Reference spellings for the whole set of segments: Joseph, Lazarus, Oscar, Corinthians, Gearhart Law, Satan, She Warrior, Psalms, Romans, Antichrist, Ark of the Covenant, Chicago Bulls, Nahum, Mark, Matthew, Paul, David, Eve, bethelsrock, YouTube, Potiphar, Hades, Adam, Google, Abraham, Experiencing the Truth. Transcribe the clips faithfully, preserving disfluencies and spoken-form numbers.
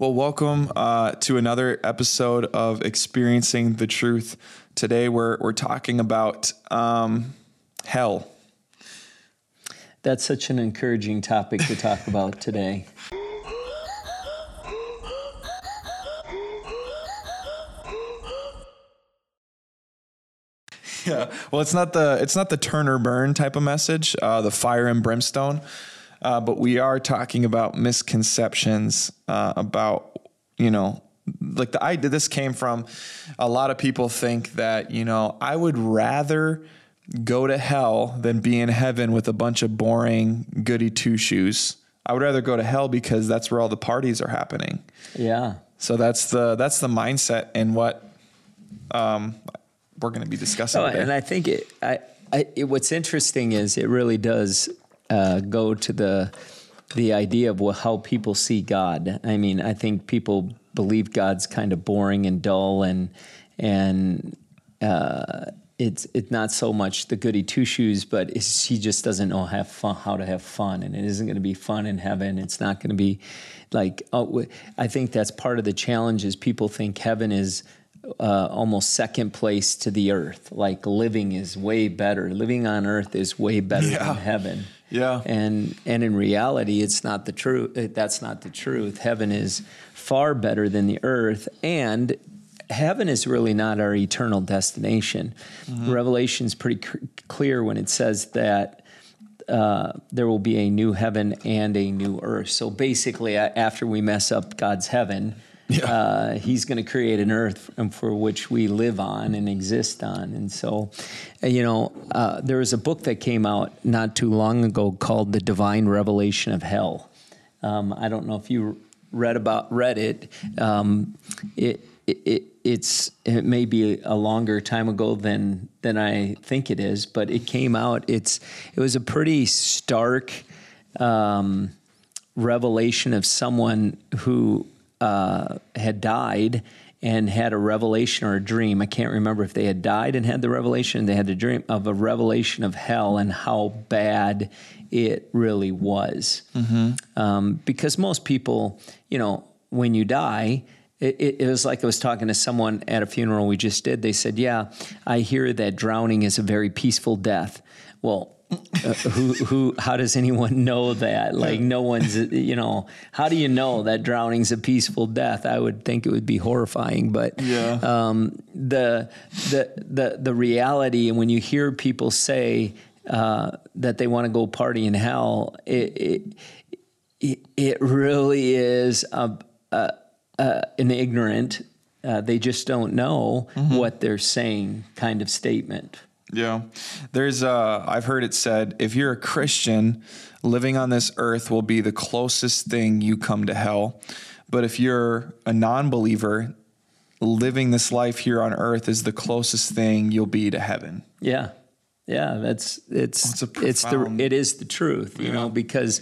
Well, welcome uh, to another episode of Experiencing the Truth. Today we're we're talking about um, hell. That's such an encouraging topic to talk about today. Yeah, well, it's not the it's not the turn or burn type of message, uh, the fire and brimstone. Uh, but we are talking about misconceptions uh, about, you know, like the idea this came from. A lot of people think that, you know, I would rather go to hell than be in heaven with a bunch of boring goody two shoes. I would rather go to hell because that's where all the parties are happening. Yeah. So that's the that's the mindset and what um, we're going to be discussing. Oh, today. And I think it, I, I, it, what's interesting is it really does Uh, go to the the idea of how people see God. I mean, I think people believe God's kind of boring and dull, and and uh, it's it's not so much the goody two shoes, but it's, he just doesn't know have fun, how to have fun, and it isn't going to be fun in heaven. It's not going to be like. Oh, I think that's part of the challenge is people think heaven is Uh, almost second place to the earth. Like living is way better. Living on earth is way better yeah. than heaven. Yeah. And and in reality, it's not the truth. That's not the truth. Heaven is far better than the earth, and heaven is really not our eternal destination. Mm-hmm. Revelation's pretty c- clear when it says that uh, there will be a new heaven and a new earth. So basically, after we mess up God's heaven, Yeah. Uh, he's going to create an earth for which we live on and exist on. And so, you know, uh, there was a book that came out not too long ago called The Divine Revelation of Hell. Um, I don't know if you read about read it. Um, it, it, it it's it may be a longer time ago than than I think it is, but it came out. It's it was a pretty stark um, revelation of someone who. Uh, had died and had a revelation or a dream. I can't remember if they had died and had the revelation. They had a dream of a revelation of hell and how bad it really was. Mm-hmm. Um, because most people, you know, when you die, it, it, it was like I was talking to someone at a funeral we just did. They said, yeah, I hear that drowning is a very peaceful death. Well, uh, who, who, how does anyone know that? Like no one's, you know, how do you know that drowning's a peaceful death? I would think it would be horrifying, but, yeah. um, the, the, the, the reality, and when you hear people say, uh, that they want to go party in hell, it, it, it really is, a, a, a an ignorant, uh, they just don't know mm-hmm. what they're saying kind of statement. Yeah, there's uh, I've heard it said, if you're a Christian, living on this earth will be the closest thing you come to hell. But if you're a non-believer, living this life here on earth is the closest thing you'll be to heaven. Yeah, yeah, that's it's well, it's, profound, it's the it is the truth, you yeah. know, because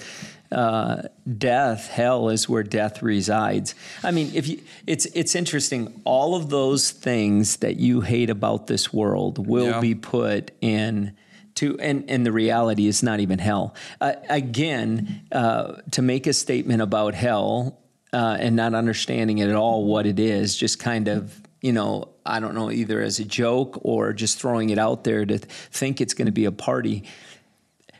uh, death, hell is where death resides. I mean, if you, it's it's interesting. All of those things that you hate about this world will yeah. be put in to, and and the reality is not even hell. Uh, again, uh, to make a statement about hell uh, and not understanding it at all what it is, just kind of. You know, I don't know, either as a joke or just throwing it out there to th- think it's going to be a party.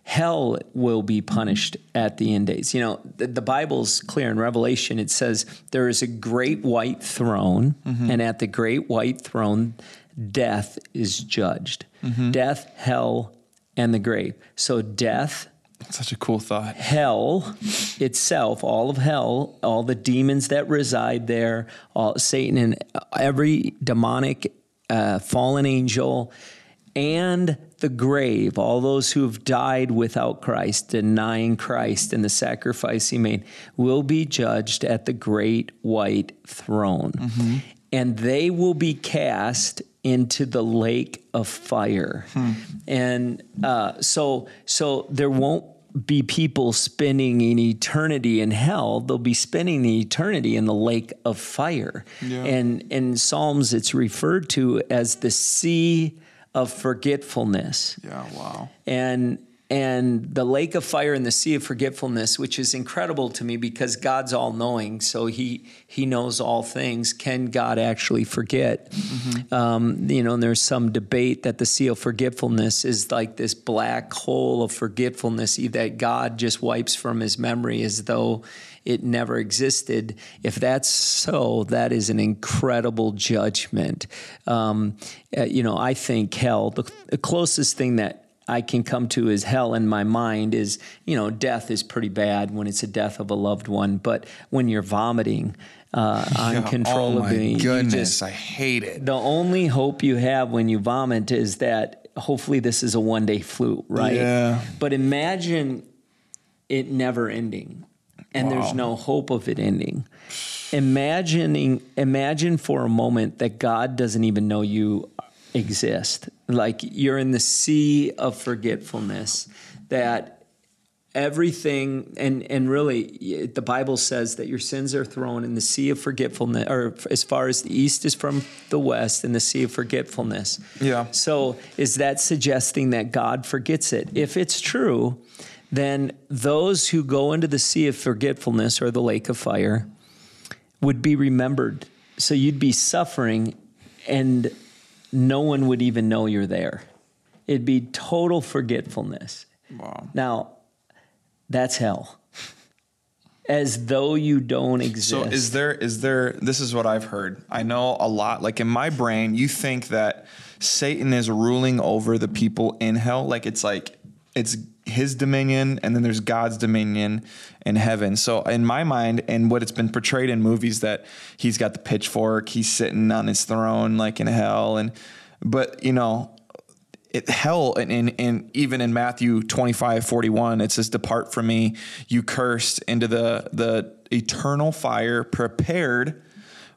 Hell will be punished at the end days. You know, the, the Bible's clear in Revelation. It says there is a great white throne, mm-hmm. and at the great white throne, death is judged. Mm-hmm. Death, hell, and the grave. So death... That's such a cool thought. Hell itself, all of hell, all the demons that reside there, all Satan and every demonic uh, fallen angel, and the grave, all those who have died without Christ, denying Christ and the sacrifice he made, will be judged at the great white throne. Mm-hmm. And they will be cast into the lake of fire. Hmm. And uh, so so there won't be people spending an eternity in hell. They'll be spending the eternity in the lake of fire. Yeah. And in Psalms, it's referred to as the sea of forgetfulness. Yeah, wow. And and the lake of fire and the sea of forgetfulness, which is incredible to me because God's all-knowing, so he he knows all things. Can God actually forget? Mm-hmm. Um, you know, and there's some debate that the sea of forgetfulness is like this black hole of forgetfulness that God just wipes from his memory as though it never existed. If that's so, that is an incredible judgment. Um, uh, you know, I think hell, the, the closest thing that I can come to is hell in my mind is, you know, death is pretty bad when it's a death of a loved one, but when you're vomiting uh, uncontrollably, yeah, oh my goodness, you just, I hate it. The only hope you have when you vomit is that hopefully this is a one day flu, right? Yeah. But imagine it never ending and wow. there's no hope of it ending. Imagining, imagine for a moment that God doesn't even know you exist. Like you're in the sea of forgetfulness, that everything, and, and really the Bible says that your sins are thrown in the sea of forgetfulness, or as far as the east is from the west, in the sea of forgetfulness. Yeah. So is that suggesting that God forgets it? If it's true, then those who go into the sea of forgetfulness or the lake of fire would be remembered. So you'd be suffering and no one would even know you're there. It'd be total forgetfulness. Wow. Now, that's hell. As though you don't exist. So is there, is there, this is what I've heard. I know a lot, like in my brain, you think that Satan is ruling over the people in hell. Like it's like, it's his dominion, and then there's God's dominion in heaven. So in my mind, and what it's been portrayed in movies, that he's got the pitchfork, he's sitting on his throne like in hell. And but you know, it, hell, and, and, and even in Matthew twenty-five forty-one, it says, "Depart from me, you cursed, into the the eternal fire prepared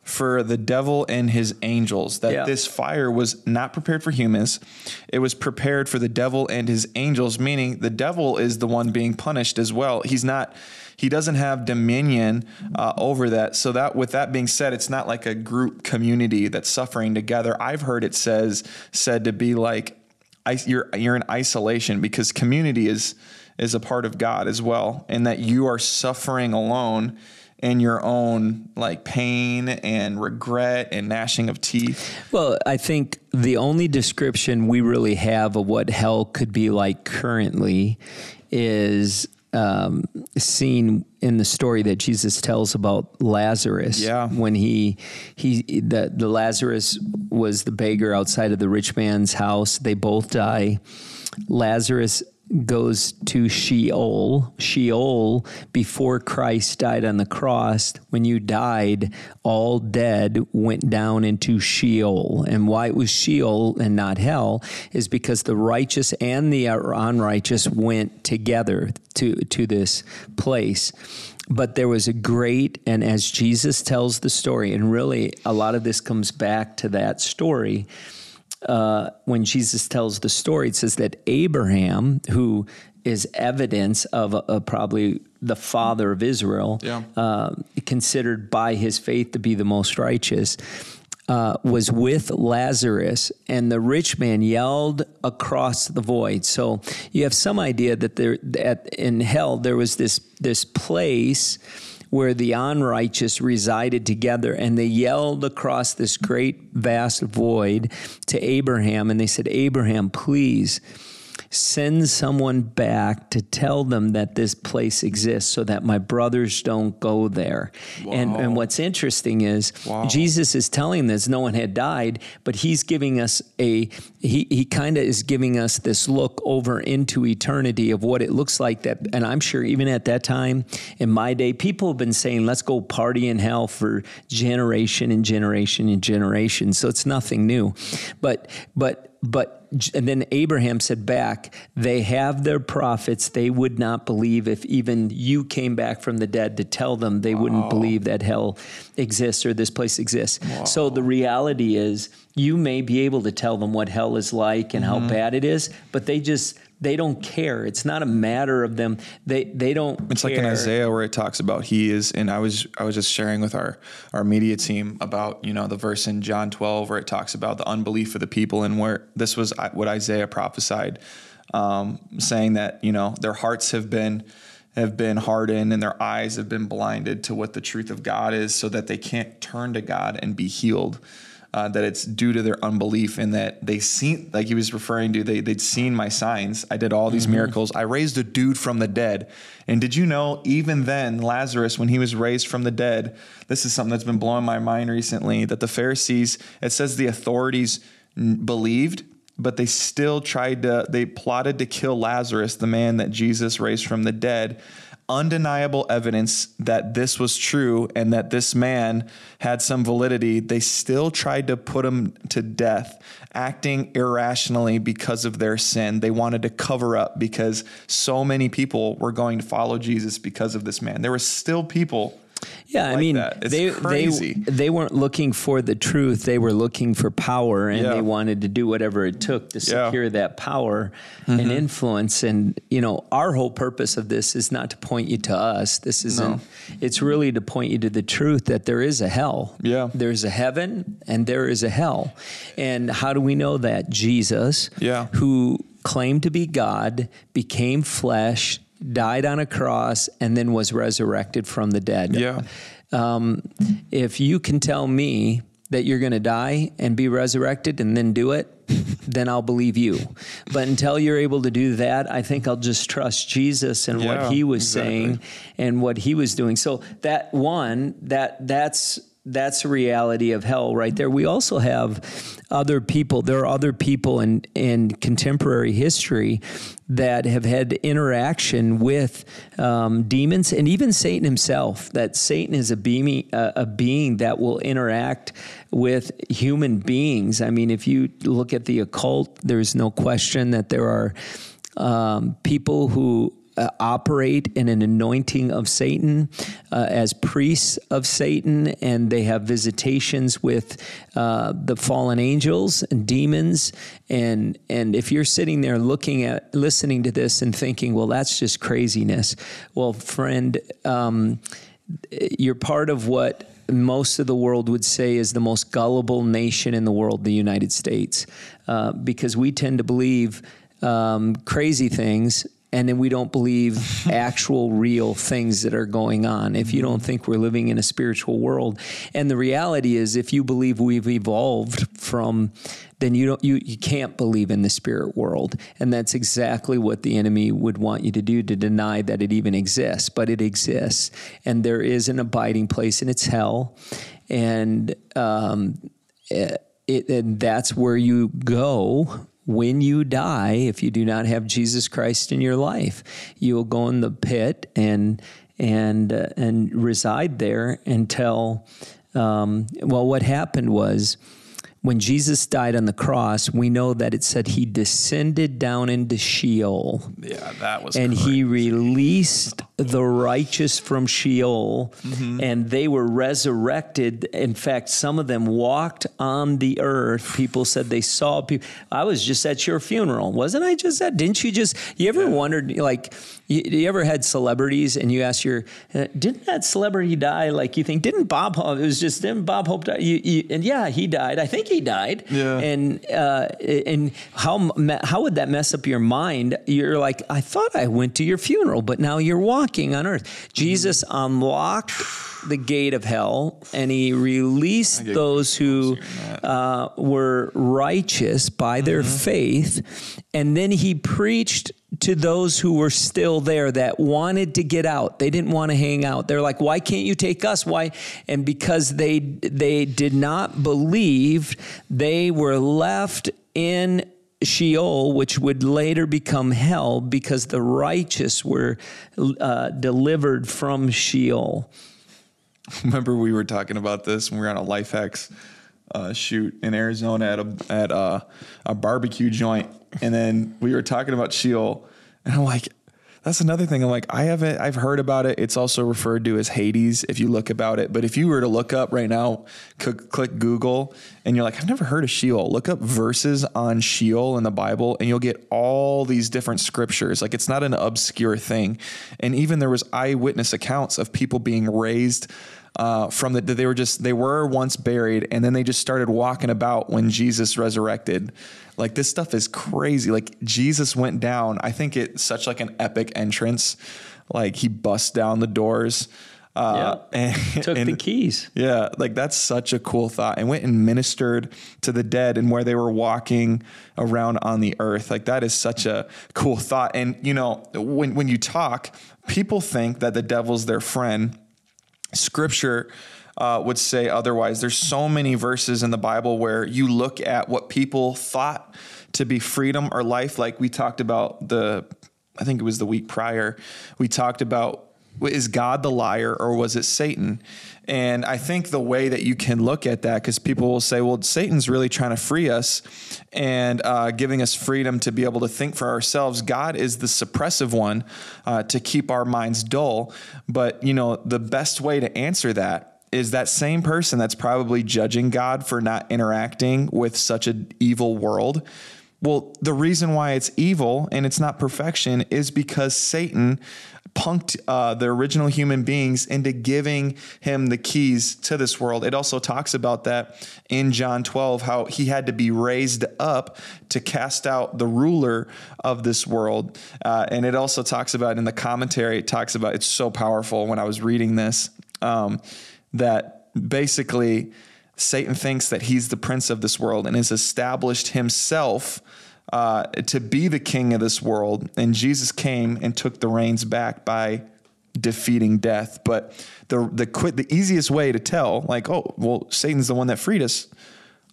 for the devil and his angels." That yeah. this fire was not prepared for humans. It was prepared for the devil and his angels, meaning the devil is the one being punished as well. He's not, he doesn't have dominion uh, over that. So that, with that being said, it's not like a group community that's suffering together. I've heard it says, said to be like, I, you're, you're in isolation, because community is, is a part of God as well. And that you are suffering alone in your own like pain and regret and gnashing of teeth. Well, I think the only description we really have of what hell could be like currently is um, seen in the story that Jesus tells about Lazarus. Yeah. When he, he the, the Lazarus was the beggar outside of the rich man's house. They both die. Lazarus goes to Sheol, Sheol before Christ died on the cross. When you died, all dead went down into Sheol. And why it was Sheol and not hell is because the righteous and the unrighteous went together to, to this place. But there was a great, and as Jesus tells the story, and really a lot of this comes back to that story, Uh, when Jesus tells the story, it says that Abraham, who is evidence of uh, probably the father of Israel, yeah. uh, considered by his faith to be the most righteous, uh, was with Lazarus, and the rich man yelled across the void. So you have some idea that there, that in hell there was this this place where the unrighteous resided together, and they yelled across this great vast void to Abraham, and they said, "Abraham, please send someone back to tell them that this place exists so that my brothers don't go there." Wow. And, and what's interesting is wow. Jesus is telling this, no one had died, but he's giving us a, he, he kind of is giving us this look over into eternity of what it looks like that. And I'm sure even at that time in my day, people have been saying, let's go party in hell for generation and generation and generation. So it's nothing new, but, but, but, and then Abraham said back, "They have their prophets. They would not believe if even you came back from the dead to tell them. They wow. wouldn't believe that hell exists or this place exists." Wow. So the reality is you may be able to tell them what hell is like and mm-hmm. how bad it is, but they just They don't care. It's not a matter of them. They they don't It's care. Like in Isaiah where it talks about he is, and I was I was just sharing with our, our media team about, you know, the verse in John twelve where it talks about the unbelief of the people, and where this was what Isaiah prophesied, um, saying that, you know, their hearts have been have been hardened and their eyes have been blinded to what the truth of God is, so that they can't turn to God and be healed. Uh, that it's due to their unbelief, and that they seen, like he was referring to, they, they'd seen my signs. I did all these mm-hmm. miracles. I raised a dude from the dead. And did you know, even then, Lazarus, when he was raised from the dead, this is something that's been blowing my mind recently, that the Pharisees, it says the authorities n- believed, but they still tried to, they plotted to kill Lazarus, the man that Jesus raised from the dead. Undeniable evidence that this was true and that this man had some validity. They still tried to put him to death, acting irrationally because of their sin. They wanted to cover up because so many people were going to follow Jesus because of this man. There were still people. Yeah, like I mean, they, they they weren't looking for the truth. They were looking for power, and yeah. they wanted to do whatever it took to secure yeah. that power mm-hmm. and influence. And, you know, our whole purpose of this is not to point you to us. This isn't, no. It's really to point you to the truth that there is a hell. Yeah. There's a heaven, and there is a hell. And how do we know that? Jesus, yeah. who claimed to be God, became flesh, died on a cross, and then was resurrected from the dead. Yeah. Um, if you can tell me that you're going to die and be resurrected and then do it, then I'll believe you. But until you're able to do that, I think I'll just trust Jesus and yeah, what he was exactly. saying and what he was doing. So that one, that that's that's the reality of hell right there. We also have other people. There are other people in, in contemporary history that have had interaction with um, demons and even Satan himself, that Satan is a, beaming, uh, a being that will interact with human beings. I mean, if you look at the occult, there's no question that there are um, people who Uh, operate in an anointing of Satan uh, as priests of Satan, and they have visitations with uh, the fallen angels and demons. And and if you're sitting there looking at, listening to this and thinking, well, that's just craziness. Well, friend, um, you're part of what most of the world would say is the most gullible nation in the world, the United States, uh, because we tend to believe um, crazy things. And then we don't believe actual real things that are going on. If you don't think we're living in a spiritual world, and the reality is, if you believe we've evolved from, then you don't, you, you can't believe in the spirit world. And that's exactly what the enemy would want you to do, to deny that it even exists, but it exists. And there is an abiding place, and it's hell. And, um, it, and that's where you go when you die. If you do not have Jesus Christ in your life, you will go in the pit and and uh, and reside there until. Um, well, what happened was, when Jesus died on the cross, we know that it said he descended down into Sheol. Yeah, that was And crazy. He released the righteous from Sheol, mm-hmm. and they were resurrected. In fact, some of them walked on the earth. People said they saw people. I was just at your funeral. Wasn't I just at? Didn't you just, you ever yeah. wondered, like, you, you ever had celebrities and you asked your, uh, didn't that celebrity die? Like, you think, didn't Bob Hope, it was just, didn't Bob Hope die? You, you, and yeah, he died. I think he died. Yeah. And, uh, and how, how would that mess up your mind? You're like, I thought I went to your funeral, but now you're walking on earth. Jesus mm-hmm. unlocked the gate of hell, and he released those who uh, were righteous by mm-hmm. their faith. And then he preached to those who were still there that wanted to get out. They didn't want to hang out. They're like, why can't you take us? Why? And because they they did not believe, they were left in Sheol, which would later become hell, because the righteous were uh, delivered from Sheol. Remember, we were talking about this when we were on a Life Hacks uh, shoot in Arizona at a at a, a barbecue joint. And then we were talking about Sheol, and I'm like, That's another thing. I'm like, I haven't, I've heard about it. It's also referred to as Hades if you look about it. But if you were to look up right now, click, click Google, and you're like, I've never heard of Sheol. Look up verses on Sheol in the Bible, and you'll get all these different scriptures. Like, it's not an obscure thing. And even there was eyewitness accounts of people being raised Uh, from the, they were just, they were once buried and then they just started walking about when Jesus resurrected. Like, this stuff is crazy. Like, Jesus went down. I think it's such like an epic entrance. Like, he busts down the doors, uh, yeah. and took and, the keys. Yeah. Like, that's such a cool thought, and went and ministered to the dead and where they were walking around on the earth. Like, that is such a cool thought. And you know, when, when you talk, people think that the devil's their friend. Scripture uh, would say otherwise. There's so many verses in the Bible where you look at what people thought to be freedom or life. Like we talked about the, I think it was the week prior, we talked about, is God the liar or was it Satan? And I think the way that you can look at that, because people will say, well, Satan's really trying to free us and uh, giving us freedom to be able to think for ourselves. God is the suppressive one uh, to keep our minds dull. But, you know, the best way to answer that is that same person that's probably judging God for not interacting with such an evil world. Well, the reason why it's evil and it's not perfection is because Satan punked uh, the original human beings into giving him the keys to this world. It also talks about that in John twelve, how he had to be raised up to cast out the ruler of this world. Uh, and it also talks about in the commentary, it talks about, it's so powerful when I was reading this, um, that basically Satan thinks that he's the prince of this world and has established himself uh, to be the king of this world. And Jesus came and took the reins back by defeating death. But the the quit the easiest way to tell, like, oh, well, Satan's the one that freed us.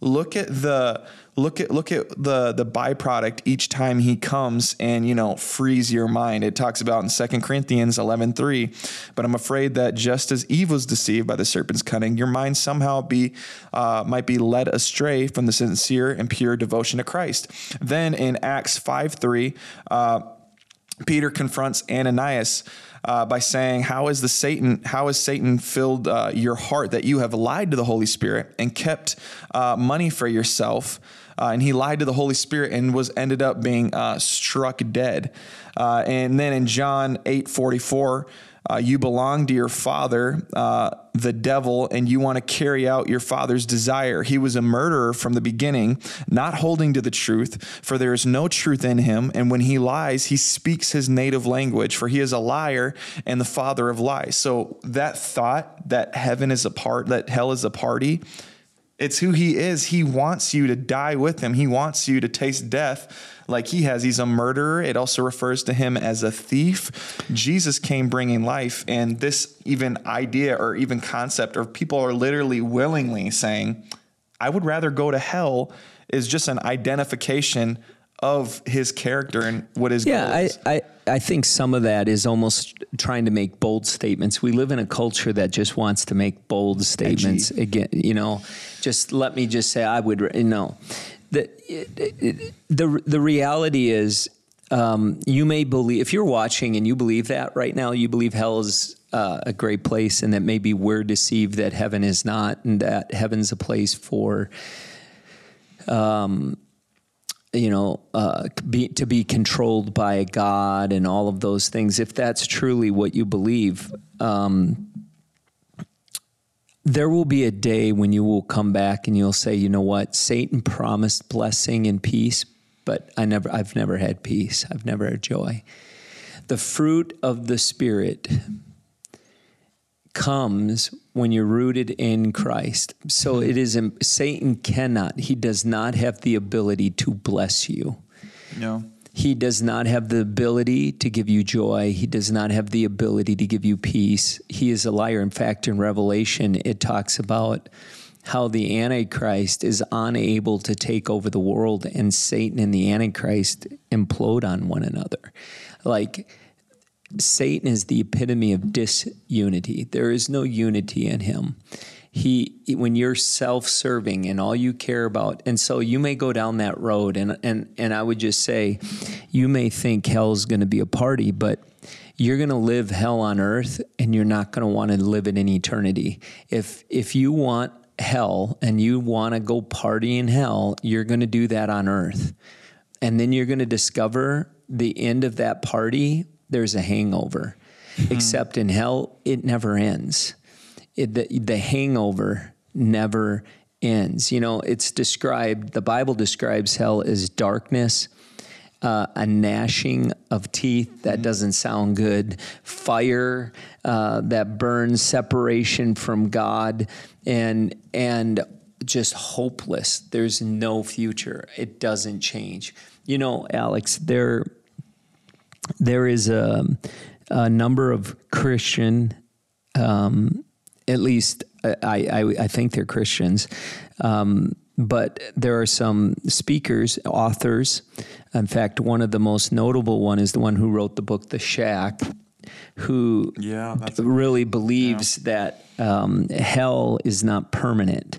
Look at the look at look at the the byproduct each time he comes and, you know, frees your mind. It talks about in Second Corinthians eleven three, but I'm afraid that just as Eve was deceived by the serpent's cunning, your mind somehow be uh, might be led astray from the sincere and pure devotion to Christ. Then in Acts five three, uh, Peter confronts Ananias Uh, by saying, how is the Satan, how has Satan filled uh, your heart that you have lied to the Holy Spirit and kept uh, money for yourself? Uh, and he lied to the Holy Spirit and was ended up being uh, struck dead. Uh, and then in John eight forty-four, uh, you belong to your father, uh, the devil, and you want to carry out your father's desire. He was a murderer from the beginning, not holding to the truth, for there is no truth in him. And when he lies, he speaks his native language, for he is a liar and the father of lies. So that thought that heaven is a part, that hell is a party, it's who he is. He wants you to die with him. He wants you to taste death like he has. He's a murderer. It also refers to him as a thief. Jesus came bringing life. And this even idea or even concept of people are literally willingly saying, I would rather go to hell, is just an identification of his character and what his yeah, goal is. I, I, I think some of that is almost trying to make bold statements. We live in a culture that just wants to make bold statements. Edgy. Again, you know, just let me just say, I would, you know, the, the, the, the reality is, um, you may believe, if you're watching and you believe that right now, you believe hell is uh, a great place and that maybe we're deceived that heaven is not, and that heaven's a place for, um, you know, uh, be, to be controlled by a God and all of those things. If that's truly what you believe, um, there will be a day when you will come back and you'll say, you know what, Satan promised blessing and peace, but I never, I've never had peace. I've never had joy. The fruit of the Spirit comes when you're rooted in Christ. So it is, Satan cannot, he does not have the ability to bless you. No. He does not have the ability to give you joy. He does not have the ability to give you peace. He is a liar. In fact, in Revelation, it talks about how the Antichrist is unable to take over the world, and Satan and the Antichrist implode on one another. Like, Satan is the epitome of disunity. There is no unity in him. He, when you're self-serving and all you care about, and so you may go down that road, and, and, and I would just say, you may think hell's going to be a party, but you're going to live hell on earth, and you're not going to want to live it in eternity. If, if you want hell and you want to go party in hell, you're going to do that on earth. And then you're going to discover the end of that party, there's a hangover, mm-hmm. except in hell, it never ends. It, the, the hangover never ends. You know, it's described, the Bible describes hell as darkness, uh, a gnashing of teeth, that doesn't sound good, fire uh, that burns, separation from God, and and just hopeless. There's no future. It doesn't change. You know, Alex, there, there is a, a number of Christian um at least I, I, I think they're Christians, um, but there are some speakers, authors. In fact, one of the most notable one is the one who wrote the book, The Shack, who yeah, that's really believes yeah. that um, hell is not permanent,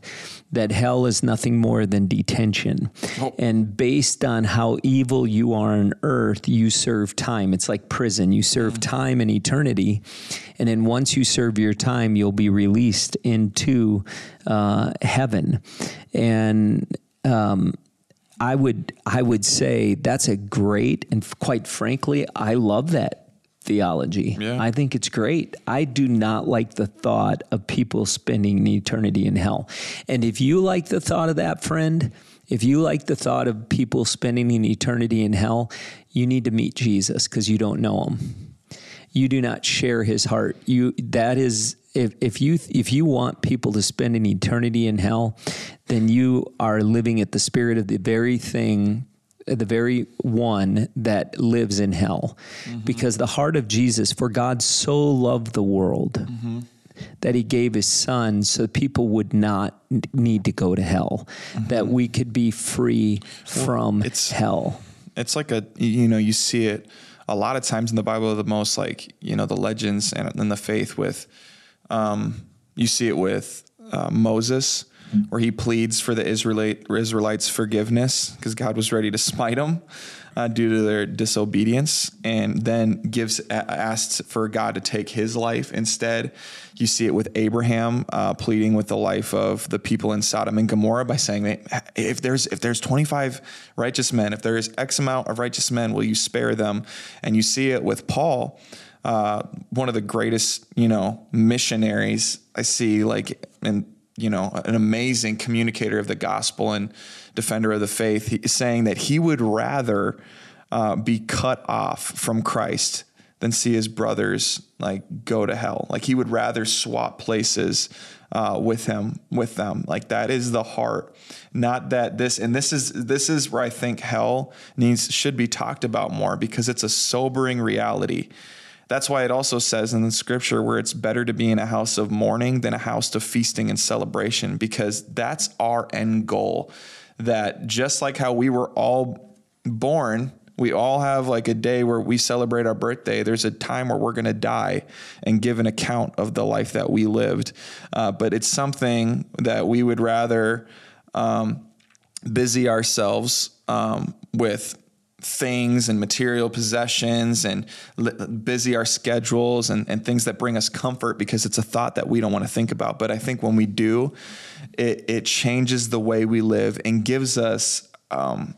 that hell is nothing more than detention. Oh. And based on how evil you are on earth, you serve time. It's like prison. You serve mm-hmm. time and eternity. And then once you serve your time, you'll be released into uh, heaven. And um, I would I would say that's a great, and quite frankly, I love that theology. Yeah. I think it's great. I do not like the thought of people spending an eternity in hell. And if you like the thought of that, friend, if you like the thought of people spending an eternity in hell, you need to meet Jesus, because you don't know him. You do not share his heart. You, that is, if, if you, if you want people to spend an eternity in hell, then you are living at the spirit of the very thing, the very one that lives in hell. Mm-hmm. Because the heart of Jesus, for God so loved the world mm-hmm. that he gave his son so people would not need to go to hell, mm-hmm. that we could be free well, from it's, hell. It's like a, you know, you see it a lot of times in the Bible, the most like, you know, the legends and, and the faith with, um, you see it with uh, Moses, where he pleads for the Israelite, Israelites' forgiveness because God was ready to smite them uh, due to their disobedience, and then gives asks for God to take his life instead. You see it with Abraham uh, pleading with the life of the people in Sodom and Gomorrah by saying, that if there's if there's twenty-five righteous men, if there is X amount of righteous men, will you spare them? And you see it with Paul, uh, one of the greatest, you know, missionaries I see, like in you know, an amazing communicator of the gospel and defender of the faith, he is saying that he would rather uh, be cut off from Christ than see his brothers like go to hell. Like he would rather swap places uh, with him, with them. Like that is the heart, not that this, and this is, this is where I think hell needs, should be talked about more, because it's a sobering reality. That's why it also says in the scripture where it's better to be in a house of mourning than a house of feasting and celebration, because that's our end goal. That just like how we were all born, we all have like a day where we celebrate our birthday. There's a time where we're going to die and give an account of the life that we lived. Uh, but it's something that we would rather um, busy ourselves um, with things and material possessions and li- busy our schedules and, and things that bring us comfort, because it's a thought that we don't want to think about. But I think when we do, it, it changes the way we live and gives us, um,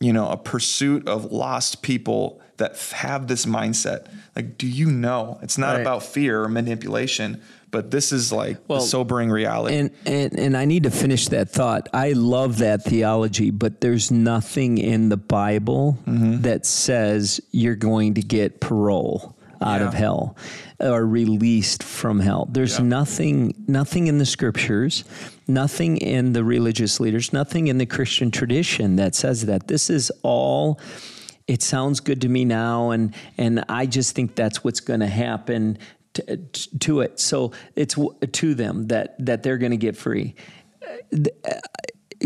you know, a pursuit of lost people that have this mindset. Like, do you know, it's not right. about fear or manipulation, but this is like well, a sobering reality. And, and and I need to finish that thought. I love that theology, but there's nothing in the Bible mm-hmm. that says you're going to get parole out yeah. of hell or released from hell. There's yeah. nothing, nothing in the scriptures, nothing in the religious leaders, nothing in the Christian tradition that says that. This is all, it sounds good to me now, and, and I just think that's what's going to happen To, to it. So it's to them that, that they're going to get free.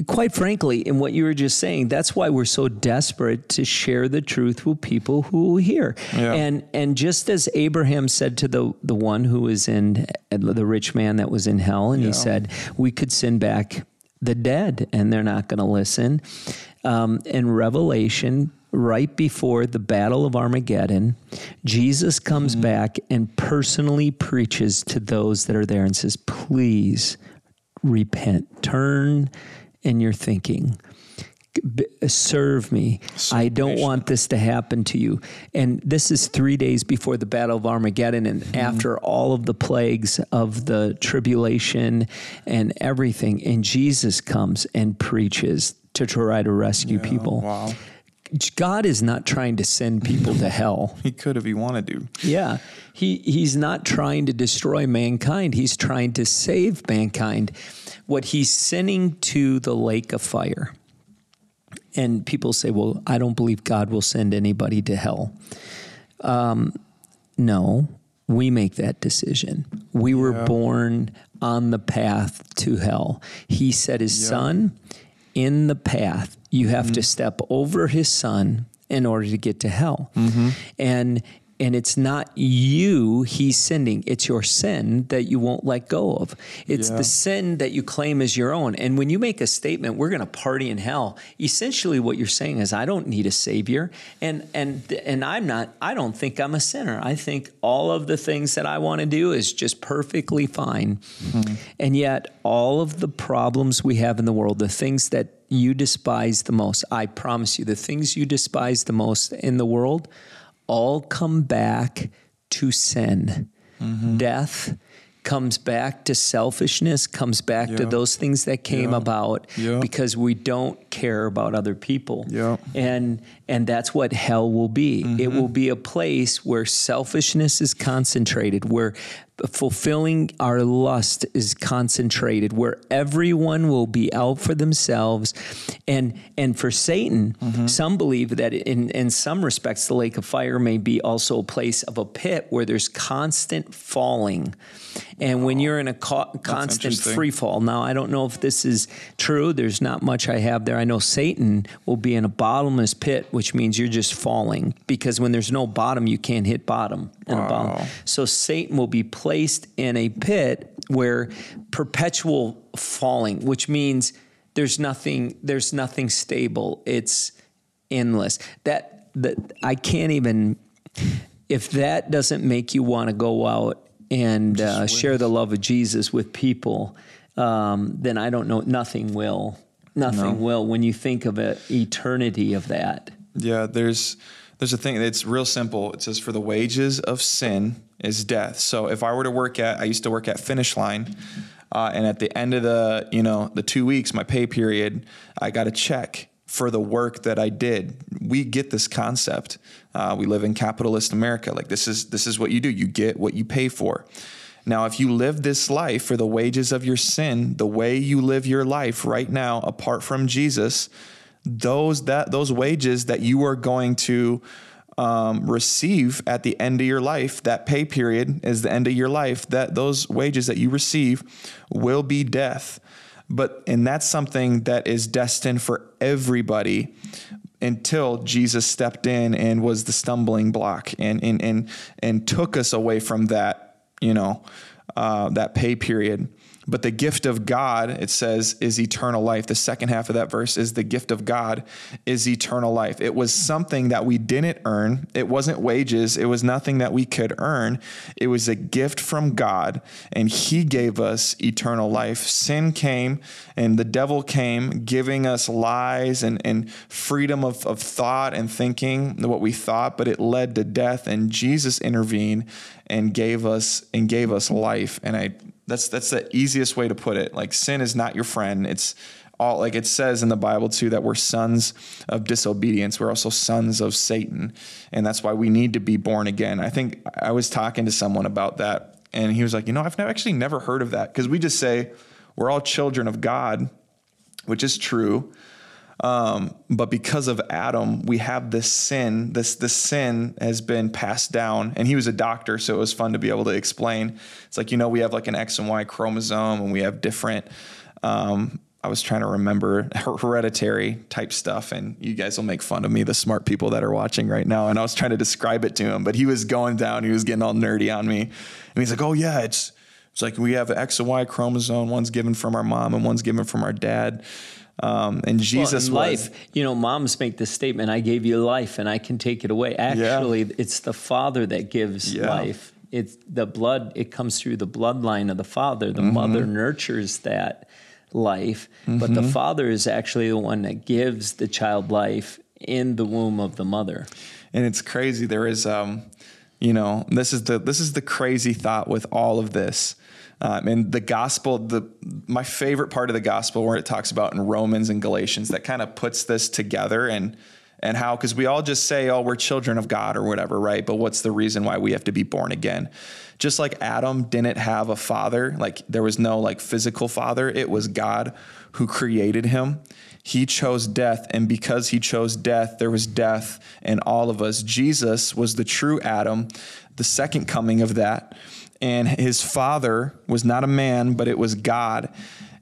quite frankly, in what you were just saying, that's why we're so desperate to share the truth with people who will hear. Yeah. And and just as Abraham said to the, the one who was in, the rich man that was in hell, and yeah. he said, we could send back the dead and they're not going to listen. Um, in Revelation, right before the Battle of Armageddon, Jesus comes mm-hmm. back and personally preaches to those that are there and says, please repent, turn in your thinking, B- serve me. So I don't patient. want this to happen to you. And this is three days before the Battle of Armageddon and mm-hmm. after all of the plagues of the tribulation and everything. And Jesus comes and preaches to try to rescue yeah, people. Wow. God is not trying to send people to hell. He could if he wanted to. Yeah. He he's not trying to destroy mankind. He's trying to save mankind. What he's sending to the lake of fire. And people say, well, I don't believe God will send anybody to hell. Um, no, we make that decision. We yeah. were born on the path to hell. He set his yeah. son in the path. You have mm-hmm. to step over his son in order to get to hell. Mm-hmm. And and it's not you he's sending. It's your sin that you won't let go of. It's yeah. the sin that you claim is your own. And when you make a statement, we're going to party in hell, essentially what you're saying is, I don't need a savior. And and and I'm not, I don't think I'm a sinner. I think all of the things that I want to do is just perfectly fine. Mm-hmm. And yet all of the problems we have in the world, the things that you despise the most, I promise you, the things you despise the most in the world all come back to sin. Mm-hmm. Death comes back to selfishness, comes back yeah. to those things that came yeah. about yeah. because we don't care about other people. Yeah. And and that's what hell will be. Mm-hmm. It will be a place where selfishness is concentrated, where fulfilling our lust is concentrated, where everyone will be out for themselves. And and for Satan, mm-hmm. some believe that in, in some respects, the lake of fire may be also a place of a pit where there's constant falling. And wow. when you're in a co- constant free fall, now I don't know if this is true. There's not much I have there. I know Satan will be in a bottomless pit, which means you're just falling, because when there's no bottom, you can't hit bottom. In wow. a bottom. So Satan will be placed in a pit where perpetual falling, which means there's nothing, there's nothing stable. It's endless. That that I can't even. If that doesn't make you want to go out and uh, share the love of Jesus with people, um, then I don't know. Nothing will. Nothing no. will. When you think of an eternity of that. Yeah, there's. There's a thing, it's real simple. It says, for the wages of sin is death. So if I were to work at, I used to work at Finish Line, uh, and at the end of the, you know, the two weeks, my pay period, I got a check for the work that I did. We get this concept. Uh, we live in capitalist America. Like this is, this is what you do. You get what you pay for. Now, if you live this life for the wages of your sin, the way you live your life right now, apart from Jesus, those that those wages that you are going to um, receive at the end of your life, that pay period is the end of your life, that those wages that you receive will be death. But and that's something that is destined for everybody until Jesus stepped in and was the stumbling block and and and, and took us away from that, you know, uh, that pay period. But the gift of God, it says, is eternal life. The second half of that verse is the gift of God is eternal life. It was something that we didn't earn. It wasn't wages. It was nothing that we could earn. It was a gift from God, and he gave us eternal life. Sin came, and the devil came, giving us lies and, and freedom of, of thought and thinking, what we thought, but it led to death, and Jesus intervened and gave us and gave us life. And I... That's that's the easiest way to put it. Like sin is not your friend. It's all like it says in the Bible too that we're sons of disobedience. We're also sons of Satan, and that's why we need to be born again. I think I was talking to someone about that, and he was like, you know, I've never, actually never heard of that, because we just say we're all children of God, which is true. Um, but because of Adam, we have this sin, this, this sin has been passed down, and he was a doctor. So it was fun to be able to explain. It's like, you know, we have like an X and Y chromosome, and we have different, um, I was trying to remember Hereditary type stuff, and you guys will make fun of me, the smart people that are watching right now. And I was trying to describe it to him, but he was going down, he was getting all nerdy on me. And he's like, oh yeah, it's, it's like we have an X and Y chromosome. One's given from our mom and one's given from our dad. Um, and Jesus well, life, was, you know, moms make this statement, I gave you life and I can take it away. Actually, yeah. It's the Father that gives yeah. life. It's the blood. It comes through the bloodline of the Father. The mm-hmm. mother nurtures that life, mm-hmm. but the Father is actually the one that gives the child life in the womb of the mother. And it's crazy. There is, um, you know, this is the, this is the crazy thought with all of this. Um, and the gospel, the my favorite part of the gospel where it talks about in Romans and Galatians that kind of puts this together and and how, because we all just say, oh, we're children of God or whatever, right? But what's the reason why we have to be born again? Just like Adam didn't have a father, like there was no like physical father. It was God who created him. He chose death. And because he chose death, there was death in all of us. Jesus was the true Adam, the second coming of that. And his father was not a man, but it was God.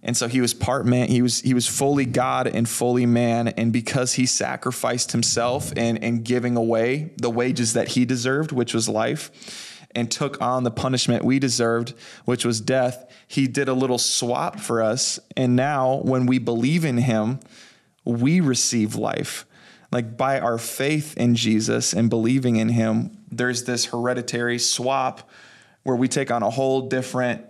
And so he was part man. He was he was fully God and fully man. And because he sacrificed himself and, and giving away the wages that he deserved, which was life, and took on the punishment we deserved, which was death, he did a little swap for us. And now when we believe in him, we receive life. Like by our faith in Jesus and believing in him, there's this hereditary swap where we take on a whole different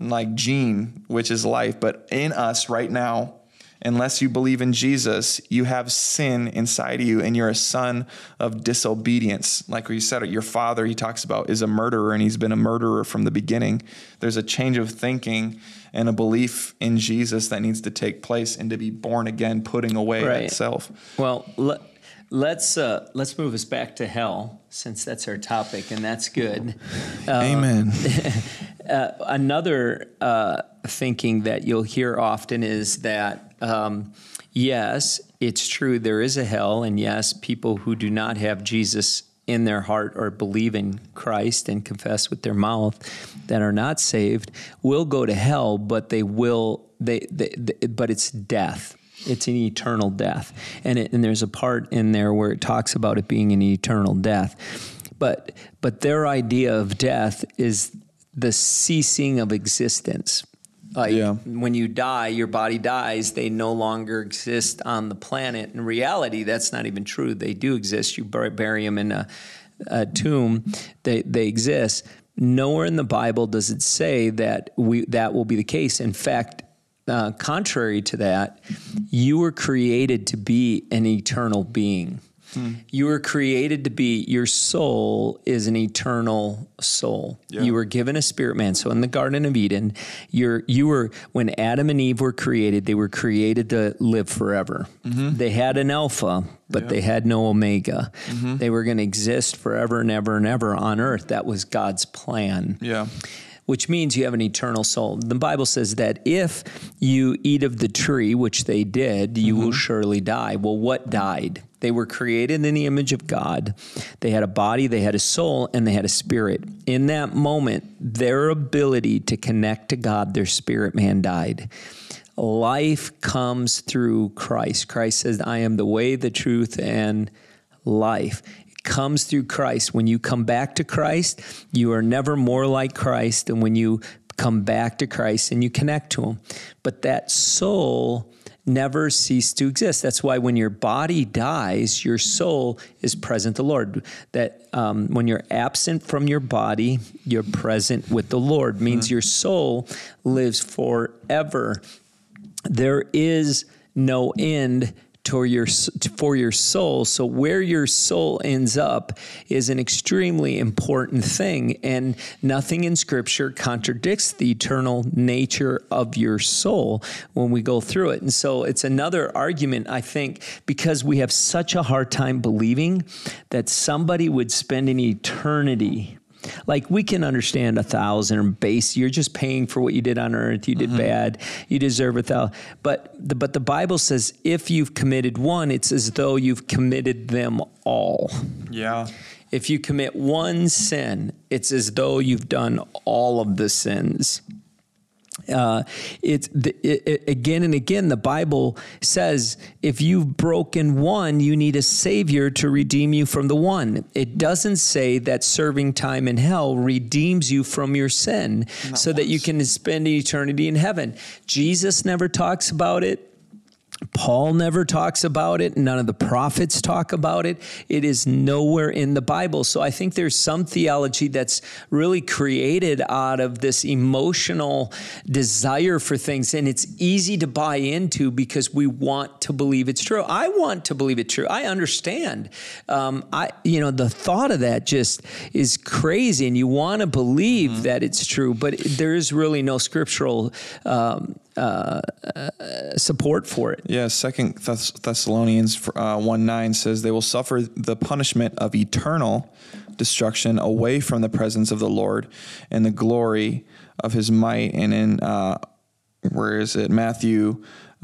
like gene, which is life. But in us right now, unless you believe in Jesus, you have sin inside of you and you're a son of disobedience. Like we said, your father, he talks about, is a murderer and he's been a murderer from the beginning. There's a change of thinking and a belief in Jesus that needs to take place and to be born again, putting away right. itself. Well, let Let's uh, let's move us back to hell, since that's our topic, and that's good. Uh, Amen. uh, another uh, thinking that you'll hear often is that, um, yes, it's true, there is a hell, and yes, people who do not have Jesus in their heart or believe in Christ and confess with their mouth that are not saved will go to hell, but they will. They, they, they but it's death. It's an eternal death. And it, and there's a part in there where it talks about it being an eternal death. But but their idea of death is the ceasing of existence. Like yeah. when you die, your body dies, they no longer exist on the planet. In reality, that's not even true. They do exist. You bury them in a, a tomb. They they exist. Nowhere in the Bible does it say that we that will be the case. In fact, Uh, contrary to that, you were created to be an eternal being. Hmm. You were created to be, your soul is an eternal soul. Yeah. You were given a spirit man. So in the Garden of Eden, you're, you were, when Adam and Eve were created, they were created to live forever. Mm-hmm. They had an alpha, but yeah. they had no omega. Mm-hmm. They were going to exist forever and ever and ever on earth. That was God's plan. Yeah. Which means you have an eternal soul. The Bible says that if you eat of the tree, which they did, you mm-hmm. will surely die. Well, what died? They were created in the image of God. They had a body, they had a soul, and they had a spirit. In that moment, their ability to connect to God, their spirit man, died. Life comes through Christ. Christ says, I am the way, the truth, and life. Comes through Christ. When you come back to Christ, you are never more like Christ than when you come back to Christ and you connect to him. But that soul never ceased to exist. That's why when your body dies, your soul is present to the Lord. That um, when you're absent from your body, you're present with the Lord. Means mm-hmm. your soul lives forever. There is no end For your, for your soul. So where your soul ends up is an extremely important thing, and nothing in Scripture contradicts the eternal nature of your soul when we go through it. And so it's another argument, I think, because we have such a hard time believing that somebody would spend an eternity. Like, we can understand a thousand or base. You're just paying for what you did on earth. You did mm-hmm. bad. You deserve a thousand. But the, but the Bible says if you've committed one, it's as though you've committed them all. Yeah. If you commit one sin, it's as though you've done all of the sins. Uh, it's the, it, again and again, the Bible says, if you've broken one, you need a savior to redeem you from the one. It doesn't say that serving time in hell redeems you from your sin Not so much. that you can spend eternity in heaven. Jesus never talks about it. Paul never talks about it. None of the prophets talk about it. It is nowhere in the Bible. So I think there's some theology that's really created out of this emotional desire for things, and it's easy to buy into because we want to believe it's true. I want to believe it's true. I understand. Um, I, you know, the thought of that just is crazy, and you want to believe mm-hmm. that it's true, but there is really no scriptural um Uh, uh, support for it. Yeah, Second Thess- Thessalonians uh, one nine says they will suffer the punishment of eternal destruction away from the presence of the Lord and the glory of His might. And in uh, where is it? Matthew.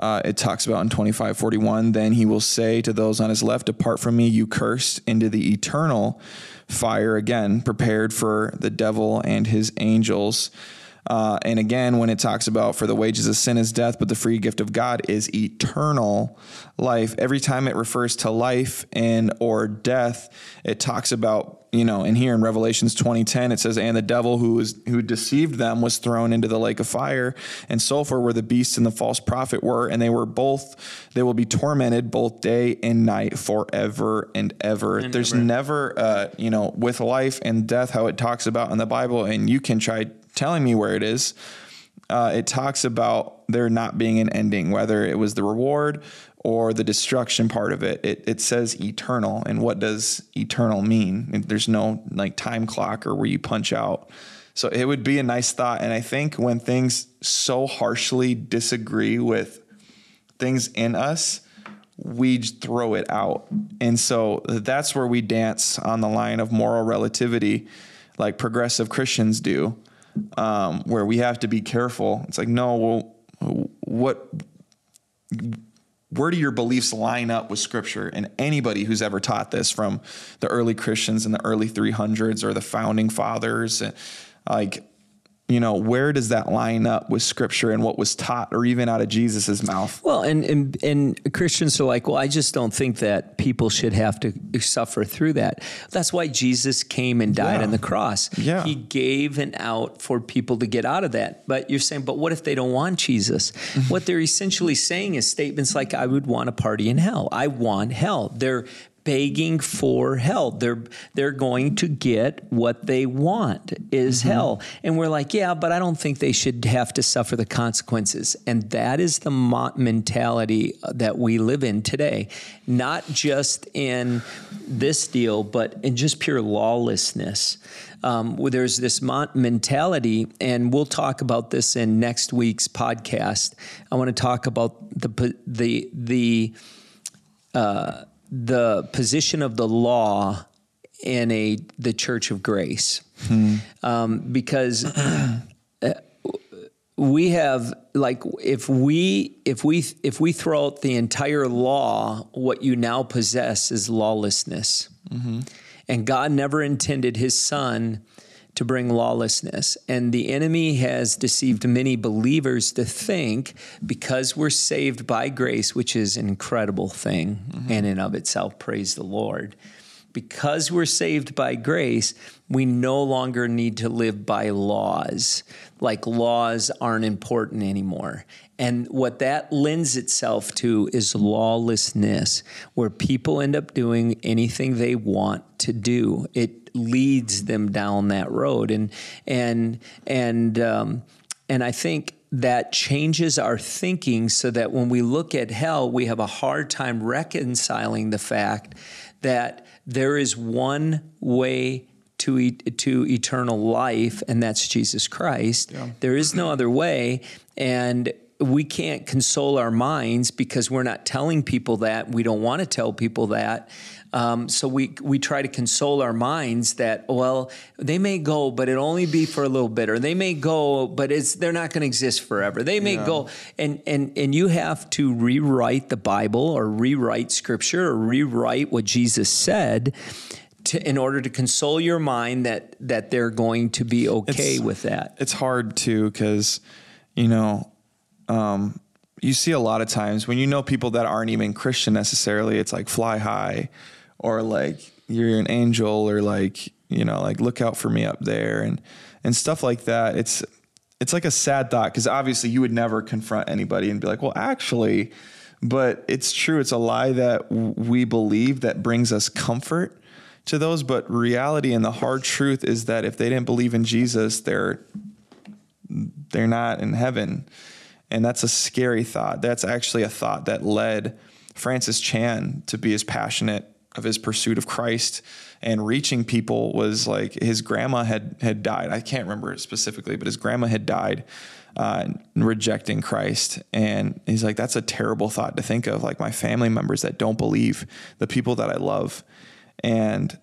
Uh, it talks about in twenty-five forty-one. Then He will say to those on His left, "Depart from me, you cursed, into the eternal fire again, prepared for the devil and his angels." Uh, and again, when it talks about for the wages of sin is death, but the free gift of God is eternal life. Every time it refers to life and or death, it talks about, you know, and here in Revelations twenty ten, it says, and the devil who was who deceived them was thrown into the lake of fire and sulfur where the beast and the false prophet were. And they were both they will be tormented both day and night forever and ever. And There's never, never uh, you know, with life and death, how it talks about in the Bible. And you can try telling me where it is. Uh, it talks about there not being an ending, whether it was the reward or the destruction part of it. It, it says eternal. And what does eternal mean? There's no like time clock or where you punch out. So it would be a nice thought. And I think when things so harshly disagree with things in us, we throw it out. And so that's where we dance on the line of moral relativity, like progressive Christians do. Um, where we have to be careful. It's like, no, well, what, where do your beliefs line up with scripture? And anybody who's ever taught this, from the early Christians in the early three hundreds or the founding fathers, like, you know, where does that line up with scripture and what was taught or even out of Jesus's mouth? Well, and, and, and Christians are like, well, I just don't think that people should have to suffer through that. That's why Jesus came and died yeah. on the cross. Yeah. He gave an out for people to get out of that. But you're saying, but what if they don't want Jesus? What they're essentially saying is statements like, I would want a party in hell. I want hell. They're begging for hell. They're they're going to get what they want is mm-hmm. hell. And we're like, yeah, but I don't think they should have to suffer the consequences. And that is the mentality that we live in today, not just in this deal, but in just pure lawlessness. Um, where there's this mentality, and we'll talk about this in next week's podcast. I want to talk about the the the uh the position of the law in a the Church of Grace, hmm. um, because we have like if we if we if we throw out the entire law, what you now possess is lawlessness, mm-hmm. and God never intended His Son to bring lawlessness. And the enemy has deceived many believers to think because we're saved by grace, which is an incredible thing mm-hmm. in and of itself, praise the Lord. Because we're saved by grace, we no longer need to live by laws, like laws aren't important anymore. And what that lends itself to is lawlessness, where people end up doing anything they want to do. It leads them down that road. And, and, and, um, and I think that changes our thinking so that when we look at hell, we have a hard time reconciling the fact that there is one way to e- to eternal life, and that's Jesus Christ. Yeah. There is no other way, and we can't console our minds because we're not telling people that. We don't want to tell people that. Um, so we we try to console our minds that, well, they may go, but it'll only be for a little bit, or they may go, but it's they're not going to exist forever. They may yeah. go, and and and you have to rewrite the Bible or rewrite Scripture or rewrite what Jesus said to, in order to console your mind that that they're going to be okay it's, with that. It's hard too, because you know, um, you see a lot of times when you know people that aren't even Christian necessarily, it's like fly high or like you're an angel or like, you know, like look out for me up there and, and stuff like that. It's, it's like a sad thought because obviously you would never confront anybody and be like, well, actually, but it's true. It's a lie that we believe that brings us comfort to those. But reality and the hard truth is that if they didn't believe in Jesus, they're, they're not in heaven. And that's a scary thought. That's actually a thought that led Francis Chan to be as passionate of his pursuit of Christ and reaching people. Was like his grandma had, had died. I can't remember it specifically, but his grandma had died uh, rejecting Christ. And he's like, that's a terrible thought to think of, like my family members that don't believe, the people that I love, and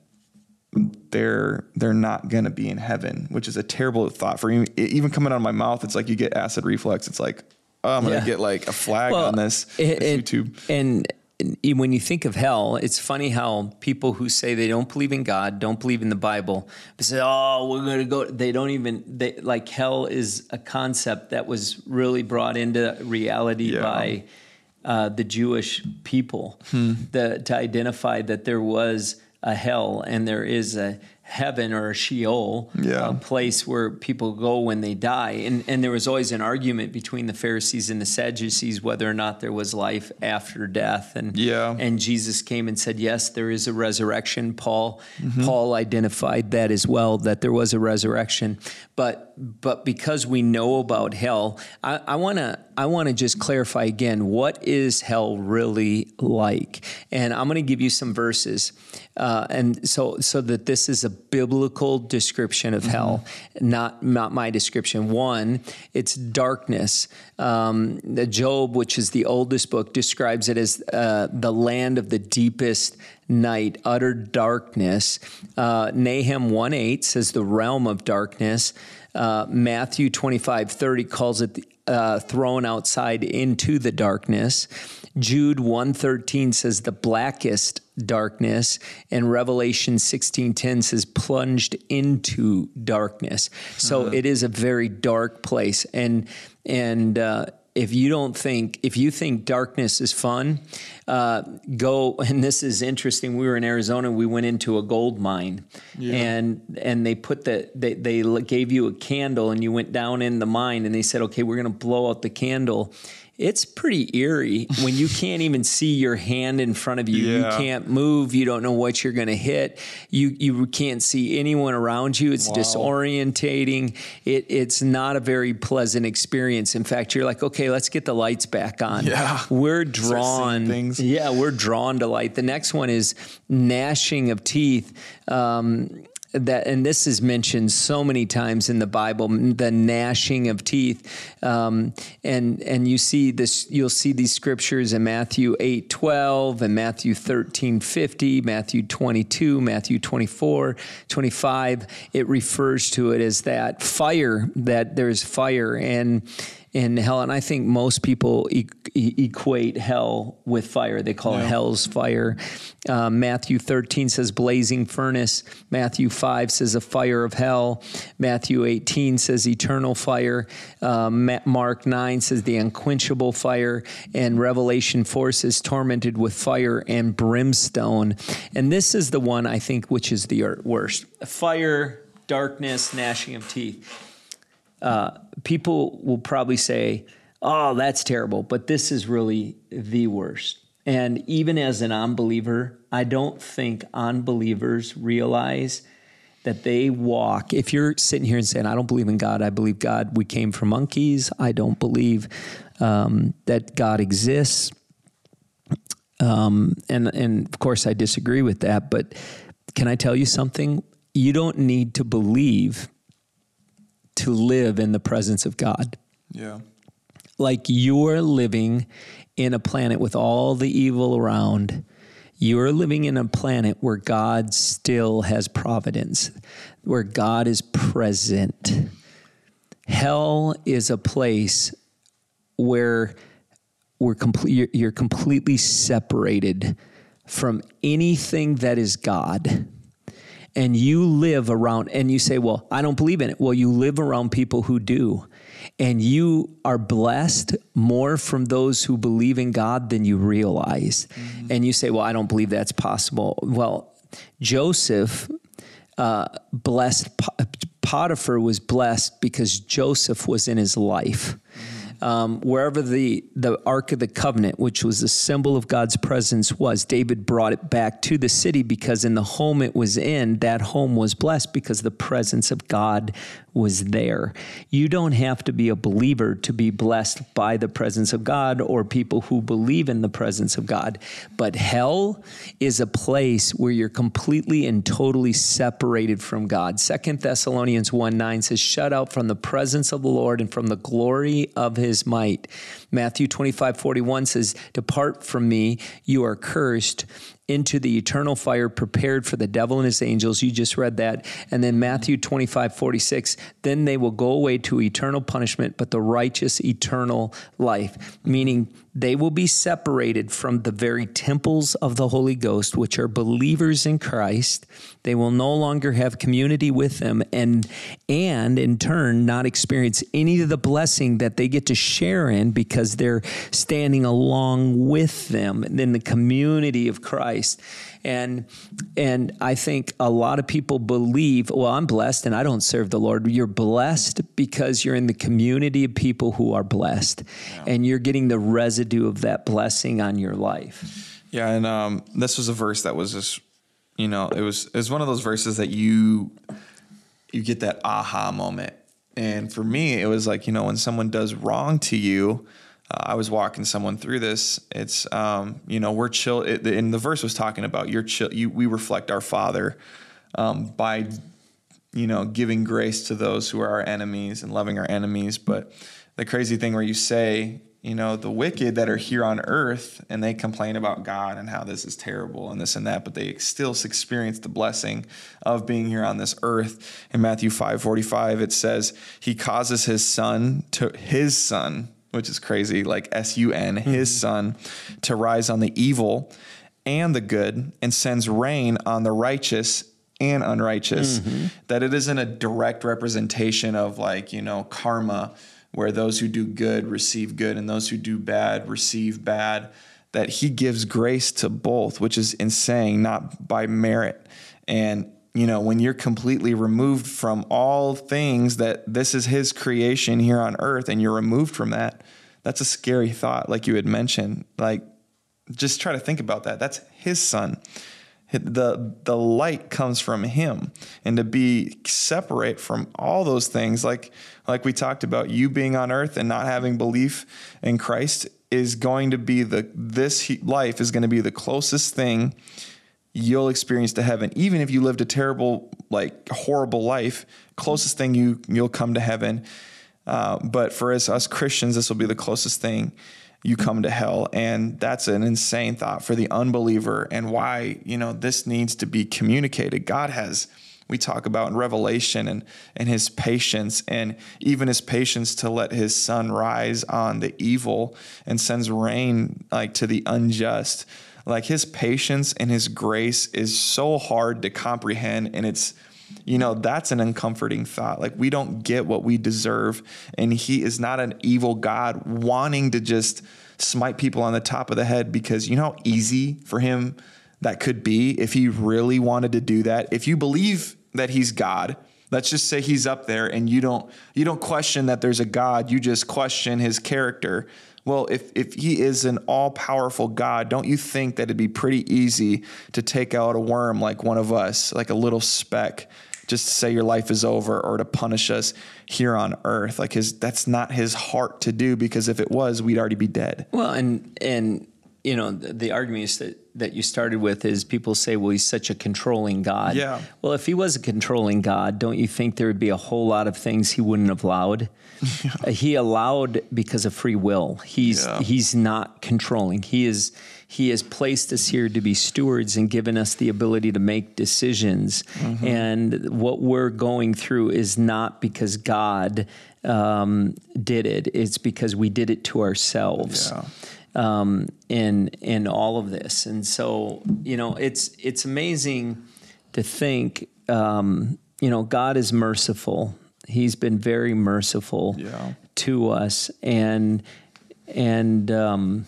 they're, they're not going to be in heaven, which is a terrible thought for you. Even coming out of my mouth, it's like you get acid reflux. It's like, oh, I'm going to yeah. get like a flag well, on this, it, this YouTube. It, and when you think of hell, it's funny how people who say they don't believe in God, don't believe in the Bible, but say, oh, we're going to go. They don't even, they, like hell is a concept that was really brought into reality yeah. by uh, the Jewish people hmm. the, to identify that there was a hell and there is a heaven or a Sheol, yeah. a place where people go when they die. And, and there was always an argument between the Pharisees and the Sadducees whether or not there was life after death. And, yeah. and Jesus came and said, yes, there is a resurrection. Paul, mm-hmm. Paul identified that as well, that there was a resurrection. But, but because we know about hell, I, I want to I want to just clarify again, what is hell really like? And I'm going to give you some verses. Uh, and so, so that this is a biblical description of mm-hmm. hell, not, not my description. One, it's darkness. Um, the Job, which is the oldest book, describes it as uh, the land of the deepest night, utter darkness. Uh, Nahum one eight says the realm of darkness. Uh, Matthew twenty-five thirty calls it the Uh, thrown outside into the darkness. Jude one thirteen says the blackest darkness, and Revelation sixteen ten says plunged into darkness. So uh-huh. it is a very dark place. And and uh, if you don't think, if you think darkness is fun, uh, go, and this is interesting. We were in Arizona, we went into a gold mine yeah. and, and they put the, they, they gave you a candle and you went down in the mine and they said, okay, we're going to blow out the candle. It's pretty eerie when you can't even see your hand in front of you. Yeah. You can't move. You don't know what you're going to hit. You you can't see anyone around you. It's wow. disorientating. It it's not a very pleasant experience. In fact, you're like, okay, let's get the lights back on. Yeah. We're drawn. Yeah, we're drawn to light. The next one is gnashing of teeth. Um, That and this is mentioned so many times in the Bible, the gnashing of teeth, um, and and you see this. You'll see these scriptures in Matthew eight twelve and Matthew thirteen fifty, Matthew twenty two, Matthew twenty four, twenty five. It refers to it as that fire. That there is fire and. in hell. And I think most people e- equate hell with fire. They call yeah. it hell's fire. Uh, Matthew thirteen says blazing furnace. Matthew five says a fire of hell. Matthew eighteen says eternal fire. Uh, Mark nine says the unquenchable fire. And Revelation four says tormented with fire and brimstone. And this is the one I think which is the worst. Fire, darkness, gnashing of teeth. Uh, people will probably say, oh, that's terrible, but this is really the worst. And even as an unbeliever, I don't think unbelievers realize that they walk. If you're sitting here and saying, I don't believe in God, I believe God, we came from monkeys, I don't believe um, that God exists. Um, and, and of course, I disagree with that, but can I tell you something? You don't need to believe to live in the presence of God. Yeah. Like you're living in a planet with all the evil around. You're living in a planet where God still has providence, where God is present. Hell is a place where we're complete, you're completely separated from anything that is God. And you live around, and you say, well, I don't believe in it. Well, you live around people who do. and you are blessed more from those who believe in God than you realize. Mm-hmm. And you say, well, I don't believe that's possible. Well, Joseph uh, blessed, Potiphar was blessed because Joseph was in his life. Um, wherever the, the Ark of the Covenant, which was the symbol of God's presence, was, David brought it back to the city because in the home it was in, that home was blessed because the presence of God was there. You don't have to be a believer to be blessed by the presence of God or people who believe in the presence of God. But hell is a place where you're completely and totally separated from God. Second Thessalonians one nine says, shut out from the presence of the Lord and from the glory of his His might. Matthew twenty-five forty-one says, depart from me, you are cursed, into the eternal fire prepared for the devil and his angels. You just read that. And then Matthew twenty-five forty-six, then they will go away to eternal punishment, but the righteous eternal life, meaning they will be separated from the very temples of the Holy Ghost, which are believers in Christ. They will no longer have community with them and, and in turn, not experience any of the blessing that they get to share in because they're standing along with them in the community of Christ. And, and I think a lot of people believe, well, I'm blessed and I don't serve the Lord. You're blessed because you're in the community of people who are blessed, yeah, and you're getting the residue of that blessing on your life. Yeah, and um, this was a verse that was just, you know, it was it was one of those verses that you you get that aha moment. And for me, it was like, you know, when someone does wrong to you, uh, I was walking someone through this. It's um, you know, we're chill. It, and the verse was talking about your chill. You, we reflect our Father um, by, you know, giving grace to those who are our enemies and loving our enemies. But the crazy thing where you say, you know, the wicked that are here on earth and they complain about God and how this is terrible and this and that, but they still experience the blessing of being here on this earth. In Matthew five forty-five, it says, he causes his son to his son, which is crazy, like S U N, mm-hmm. his son to rise on the evil and the good and sends rain on the righteous and unrighteous. Mm-hmm. That it isn't a direct representation of, like, you know, karma, where those who do good receive good and those who do bad receive bad, that he gives grace to both, which is insane, not by merit. And, you know, when you're completely removed from all things, that this is his creation here on earth and you're removed from that, that's a scary thought, like you had mentioned. Like, just try to think about that. That's his son. The the light comes from him, and to be separate from all those things, like like we talked about, you being on earth and not having belief in Christ is going to be the this life is going to be the closest thing you'll experience to heaven. Even if you lived a terrible, like horrible life, closest thing you you'll come to heaven. Uh, but for us, us Christians, this will be the closest thing you come to hell. And that's an insane thought for the unbeliever, and why, you know, this needs to be communicated. God has, we talk about in Revelation and, and his patience, and even his patience to let his son rise on the evil and sends rain, like, to the unjust. Like, his patience and his grace is so hard to comprehend. And it's, you know, that's an uncomforting thought. Like, we don't get what we deserve, and he is not an evil God wanting to just smite people on the top of the head, because you know how easy for him that could be if he really wanted to do that. If you believe that he's God, let's just say he's up there, and you don't you don't question that there's a God, you just question his character. Well, if, if he is an all-powerful God, don't you think that it'd be pretty easy to take out a worm like one of us, like a little speck, just to say your life is over, or to punish us here on earth? Like, his that's not his heart to do, because if it was, we'd already be dead. Well, and, and you know, the, the argument is that, that you started with is people say, well, he's such a controlling God. Yeah. Well, if he was a controlling God, don't you think there would be a whole lot of things he wouldn't have allowed? Yeah. Uh, he allowed because of free will. He's yeah. he's not controlling. He is he has placed us here to be stewards and given us the ability to make decisions. Mm-hmm. And what we're going through is not because God um, did it. It's because we did it to ourselves. Yeah. Um, in in all of this. And so, you know, it's it's amazing to think, um, you know, God is merciful. He's been very merciful yeah. to us, and and um,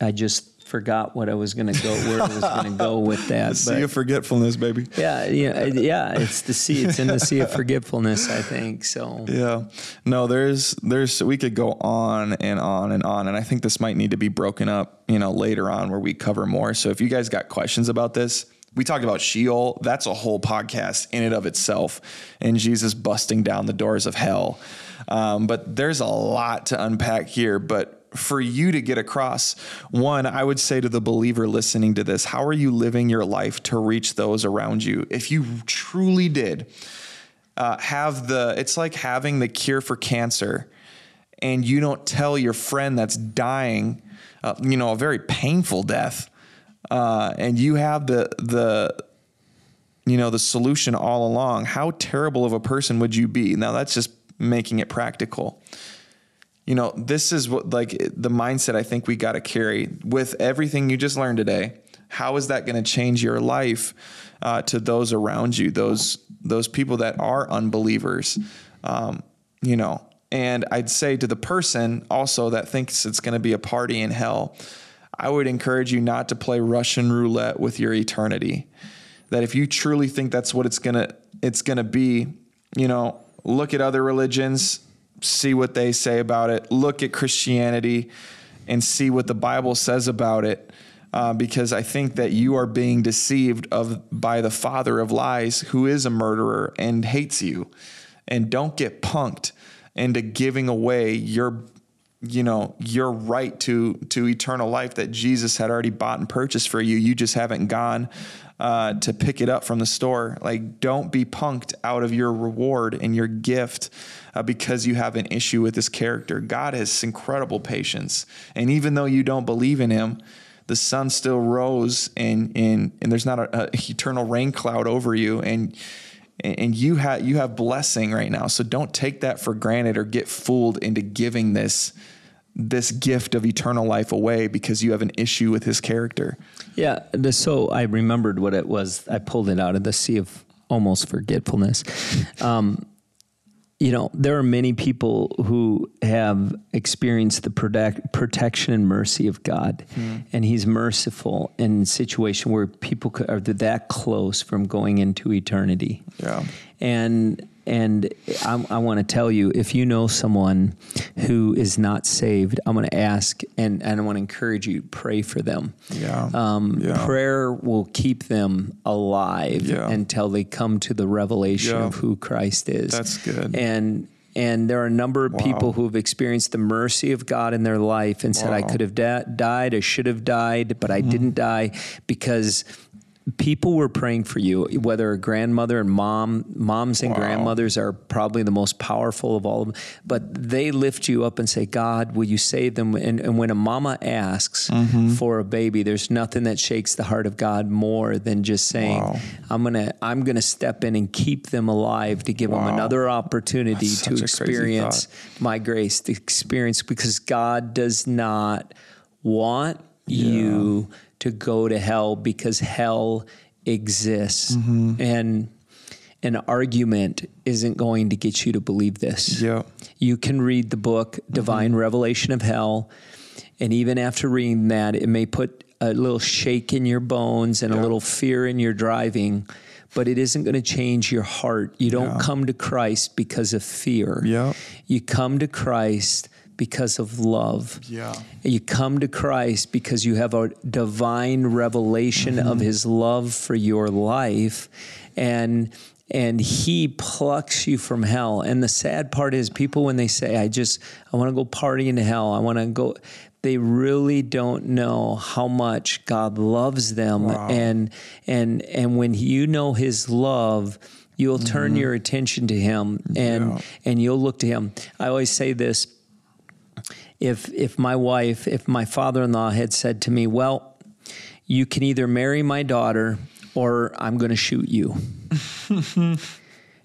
I just forgot what I was going to go where I was going to go with that. The sea but, of forgetfulness, baby. Yeah, yeah, yeah. It's the sea. It's in the sea of forgetfulness, I think. So yeah, no, there's there's we could go on and on and on, and I think this might need to be broken up, you know, later on where we cover more. So if you guys got questions about this. We talked about Sheol. That's a whole podcast in and of itself, and Jesus busting down the doors of hell. Um, but there's a lot to unpack here. But for you to get across, one, I would say to the believer listening to this, how are you living your life to reach those around you? If you truly did uh, have the, it's like having the cure for cancer, and you don't tell your friend that's dying, uh, you know, a very painful death. Uh, and you have the, the, you know, the solution all along, how terrible of a person would you be? Now that's just making it practical. You know, this is what, like the mindset I think we got to carry with everything you just learned today. How is that going to change your life, uh, to those around you, those, those people that are unbelievers, um, you know, and I'd say to the person also that thinks it's going to be a party in hell, I would encourage you not to play Russian roulette with your eternity. That if you truly think that's what it's gonna it's gonna be, you know, look at other religions, see what they say about it. Look at Christianity and see what the Bible says about it, uh, because I think that you are being deceived of by the father of lies, who is a murderer and hates you. And don't get punked into giving away your you know, your right to, to eternal life that Jesus had already bought and purchased for you. You just haven't gone uh, to pick it up from the store. Like, don't be punked out of your reward and your gift uh, because you have an issue with his character. God has incredible patience. And even though you don't believe in him, the sun still rose and, and, and there's not a, a eternal rain cloud over you. And, And you have you have blessing right now, so don't take that for granted or get fooled into giving this this gift of eternal life away because you have an issue with his character. Yeah, so I remembered what it was. I pulled it out of the sea of almost forgetfulness. Um, you know, there are many people who have experienced the protect, protection and mercy of God, mm. and he's merciful in a situation where people are that close from going into eternity. Yeah. And and I, I want to tell you, if you know someone who is not saved, I'm going to ask, and, and I want to encourage you, pray for them. Yeah. Um, yeah. Prayer will keep them alive yeah. until they come to the revelation yeah. of who Christ is. That's good. And and there are a number of wow. people who have experienced the mercy of God in their life and wow. said, I could have da- died, I should have died, but mm-hmm. I didn't die because... people were praying for you, whether a grandmother and mom, moms and wow. grandmothers are probably the most powerful of all of them, but they lift you up and say, God, will you save them? And, and when a mama asks mm-hmm. for a baby, there's nothing that shakes the heart of God more than just saying, wow. I'm going to, I'm going to step in and keep them alive to give wow. them another opportunity to experience my grace, to experience, because God does not want yeah. you to go to hell because hell exists. Mm-hmm. And an argument isn't going to get you to believe this. Yeah. You can read the book, Divine mm-hmm. Revelation of Hell, and even after reading that, it may put a little shake in your bones and yeah. a little fear in your driving, but it isn't going to change your heart. You don't yeah. come to Christ because of fear. Yeah. You come to Christ because of love. Yeah. You come to Christ because you have a divine revelation mm-hmm. of his love for your life, and and he plucks you from hell. And the sad part is, people, when they say, I just, I want to go party in hell, I want to go, they really don't know how much God loves them. Wow. And and and when you know his love, you'll turn mm-hmm. your attention to him, and yeah. and you'll look to him. I always say this, If if my wife, if my father-in-law had said to me, well, you can either marry my daughter or I'm going to shoot you.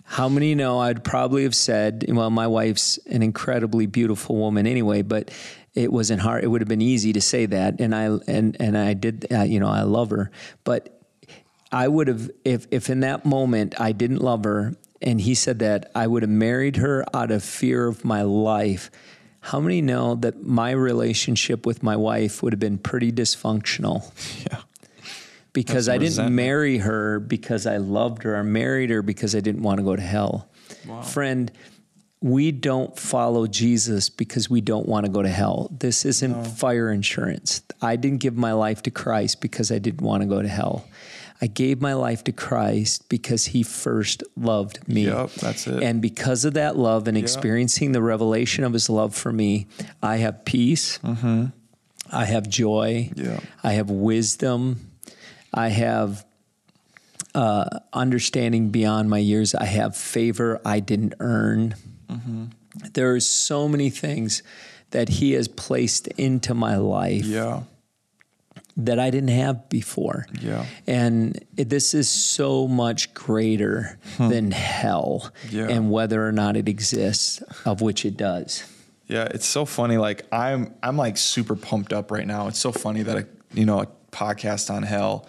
How many know I'd probably have said, well, my wife's an incredibly beautiful woman anyway, but it wasn't hard. It would have been easy to say that. And I, and, and I did, uh, you know, I love her, but I would have, if, if in that moment I didn't love her and he said that I would have married her out of fear of my life. How many know that my relationship with my wife would have been pretty dysfunctional? Yeah. Because I didn't marry her because I loved her. I married her because I didn't want to go to hell. Wow. Friend, we don't follow Jesus because we don't want to go to hell. This isn't no. fire insurance. I didn't give my life to Christ because I didn't want to go to hell. I gave my life to Christ because he first loved me. Yep, that's it. And because of that love and yep. experiencing the revelation of his love for me, I have peace. Mm-hmm. I have joy. Yeah. I have wisdom. I have uh, understanding beyond my years. I have favor I didn't earn. Mm-hmm. There are so many things that he has placed into my life. Yeah. That I didn't have before. Yeah. And it, this is so much greater hmm. than hell yeah. and whether or not it exists, of which it does. Yeah, it's so funny. Like I'm I'm like super pumped up right now. It's so funny that a, you know, a podcast on hell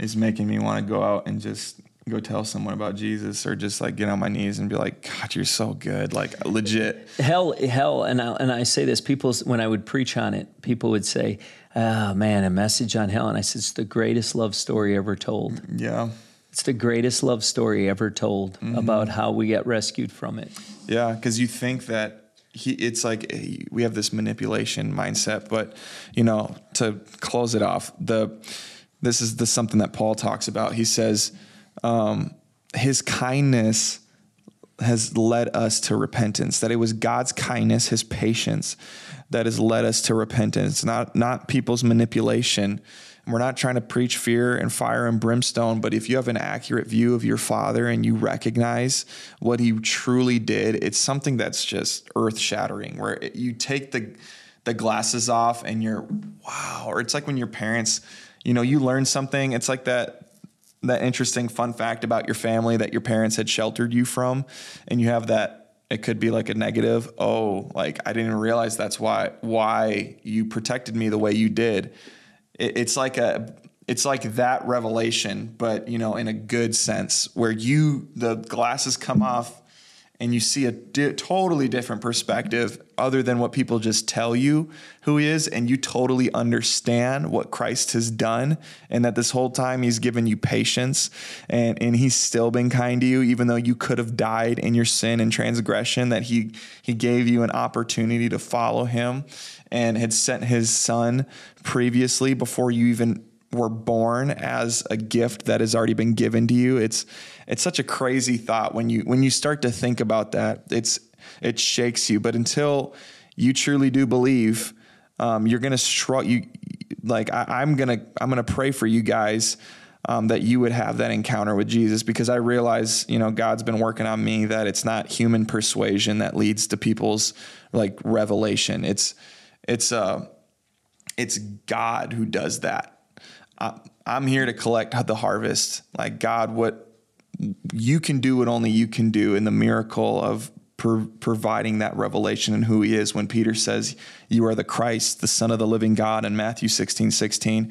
is making me want to go out and just go tell someone about Jesus, or just like get on my knees and be like, God, you're so good. Like legit. Hell, hell. And I, and I say this, people, when I would preach on it, people would say, oh man, a message on hell. And I said, it's the greatest love story ever told. Yeah. It's the greatest love story ever told mm-hmm. about how we got rescued from it. Yeah. Cause you think that he, it's like a, we have this manipulation mindset, but you know, to close it off, the, this is the, something that Paul talks about. He says, um, his kindness has led us to repentance, that it was God's kindness, his patience, that has led us to repentance, not not people's manipulation. We're not trying to preach fear and fire and brimstone, but if you have an accurate view of your Father and you recognize what he truly did, it's something that's just earth-shattering, where it, you take the the glasses off and you're, wow. Or it's like when your parents, you know, you learn something. It's like that that interesting fun fact about your family that your parents had sheltered you from, and you have that. It could be like a negative. Oh, like I didn't realize that's why why you protected me the way you did. It, it's like a it's like that revelation, but you know, in a good sense, where you the glasses come off and you see a di- totally different perspective other than what people just tell you who he is, and you totally understand what Christ has done, and that this whole time he's given you patience, and, and he's still been kind to you, even though you could have died in your sin and transgression, that he, he gave you an opportunity to follow him and had sent his son previously before you even were born as a gift that has already been given to you. It's it's such a crazy thought when you when you start to think about that. It's it shakes you. But until you truly do believe, um, you're gonna struggle. You like I, I'm gonna I'm gonna pray for you guys um, that you would have that encounter with Jesus, because I realize you know God's been working on me, that it's not human persuasion that leads to people's like revelation. It's it's uh it's God who does that. I'm here to collect the harvest. Like God, what you can do, what only you can do, in the miracle of pro- providing that revelation and who he is. When Peter says, you are the Christ, the Son of the living God, in Matthew sixteen sixteen,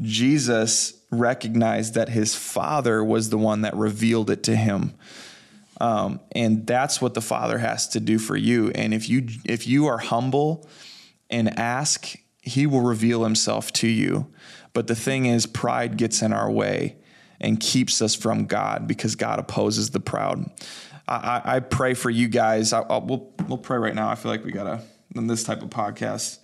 Jesus recognized that his Father was the one that revealed it to him. Um, and that's what the Father has to do for you. And if you, if you are humble and ask, he will reveal himself to you. But the thing is, pride gets in our way and keeps us from God, because God opposes the proud. I, I, I pray for you guys. I, I'll, we'll, we'll pray right now. I feel like we got to, in this type of podcast,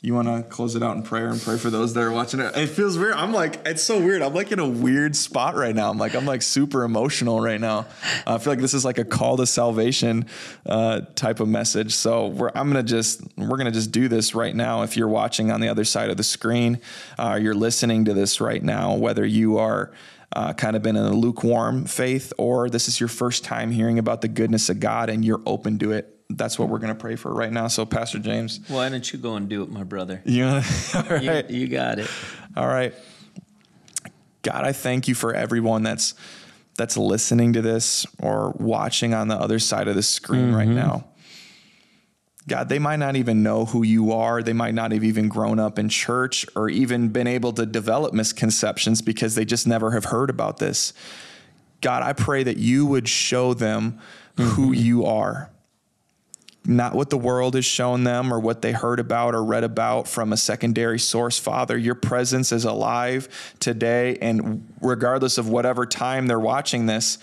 you want to close it out in prayer and pray for those that are watching it. It feels weird. I'm like, it's so weird. I'm like in a weird spot right now. I'm like, I'm like super emotional right now. Uh, I feel like this is like a call to salvation uh, type of message. So we're, I'm going to just, we're going to just do this right now. If you're watching on the other side of the screen, uh, you're listening to this right now, whether you are Uh, kind of been in a lukewarm faith, or this is your first time hearing about the goodness of God and you're open to it. That's what we're going to pray for right now. So Pastor James. Why don't you go and do it, my brother? Yeah. All right. You, you got it. All right. God, I thank you for everyone that's, that's listening to this or watching on the other side of the screen mm-hmm. right now. God, they might not even know who you are. They might not have even grown up in church or even been able to develop misconceptions because they just never have heard about this. God, I pray that you would show them mm-hmm. who you are, not what the world has shown them or what they heard about or read about from a secondary source. Father, your presence is alive today. And regardless of whatever time they're watching this,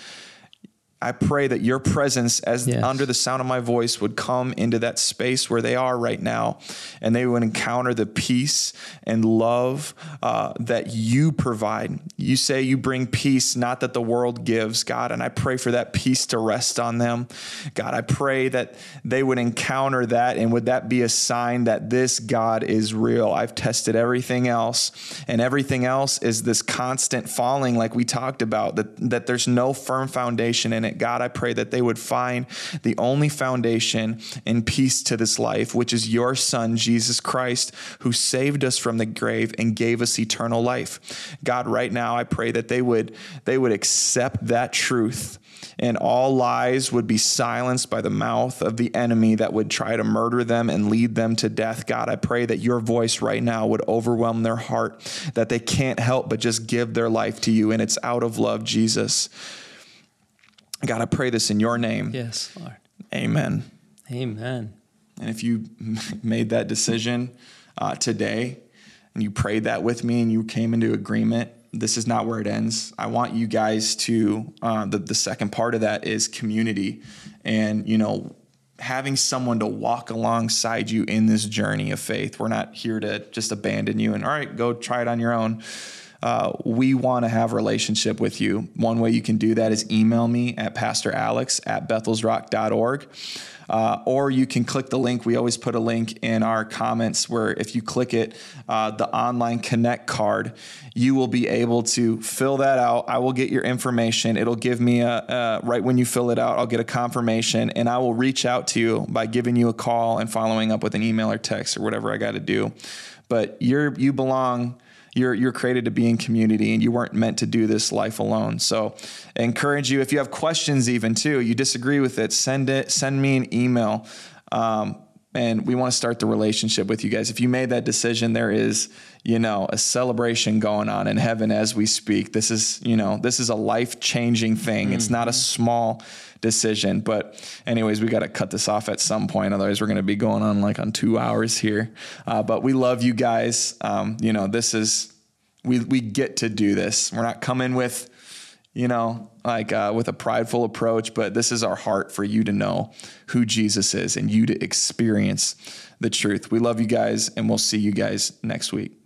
I pray that your presence as yes. under the sound of my voice would come into that space where they are right now, and they would encounter the peace and love uh, that you provide. You say you bring peace, not that the world gives, God. And I pray for that peace to rest on them. God, I pray that they would encounter that. And would that be a sign that this God is real? I've tested everything else, and everything else is this constant falling, like we talked about, that, that there's no firm foundation in it. God, I pray that they would find the only foundation and peace to this life, which is your son, Jesus Christ, who saved us from the grave and gave us eternal life. God, right now, I pray that they would, they would accept that truth, and all lies would be silenced by the mouth of the enemy that would try to murder them and lead them to death. God, I pray that your voice right now would overwhelm their heart, that they can't help but just give their life to you. And it's out of love, Jesus. God, I pray this in your name. Yes, Lord. Amen. Amen. And if you made that decision uh, today, and you prayed that with me, and you came into agreement, this is not where it ends. I want you guys to, uh, the, the second part of that is community. And, you know, having someone to walk alongside you in this journey of faith. We're not here to just abandon you and, all right, go try it on your own. Uh, we want to have a relationship with you. One way you can do that is email me at pastor alex at bethelsrock dot org. Uh, or you can click the link. We always put a link in our comments where if you click it, uh, the online connect card, you will be able to fill that out. I will get your information. It'll give me a, uh, right when you fill it out, I'll get a confirmation, and I will reach out to you by giving you a call and following up with an email or text or whatever I got to do. But you're, you belong. You're, you're created to be in community, and you weren't meant to do this life alone. So I encourage you, if you have questions even too, you disagree with it, send it, send me an email. Um, and we want to start the relationship with you guys. If you made that decision, there is, you know, a celebration going on in heaven as we speak. This is, you know, this is a life-changing thing. Mm-hmm. It's not a small decision, but anyways, we got to cut this off at some point. Otherwise we're going to be going on like on two hours here. Uh, but we love you guys. Um, you know, this is, we, we get to do this. We're not coming with, you know, like uh, with a prideful approach, but this is our heart for you to know who Jesus is and you to experience the truth. We love you guys, and we'll see you guys next week.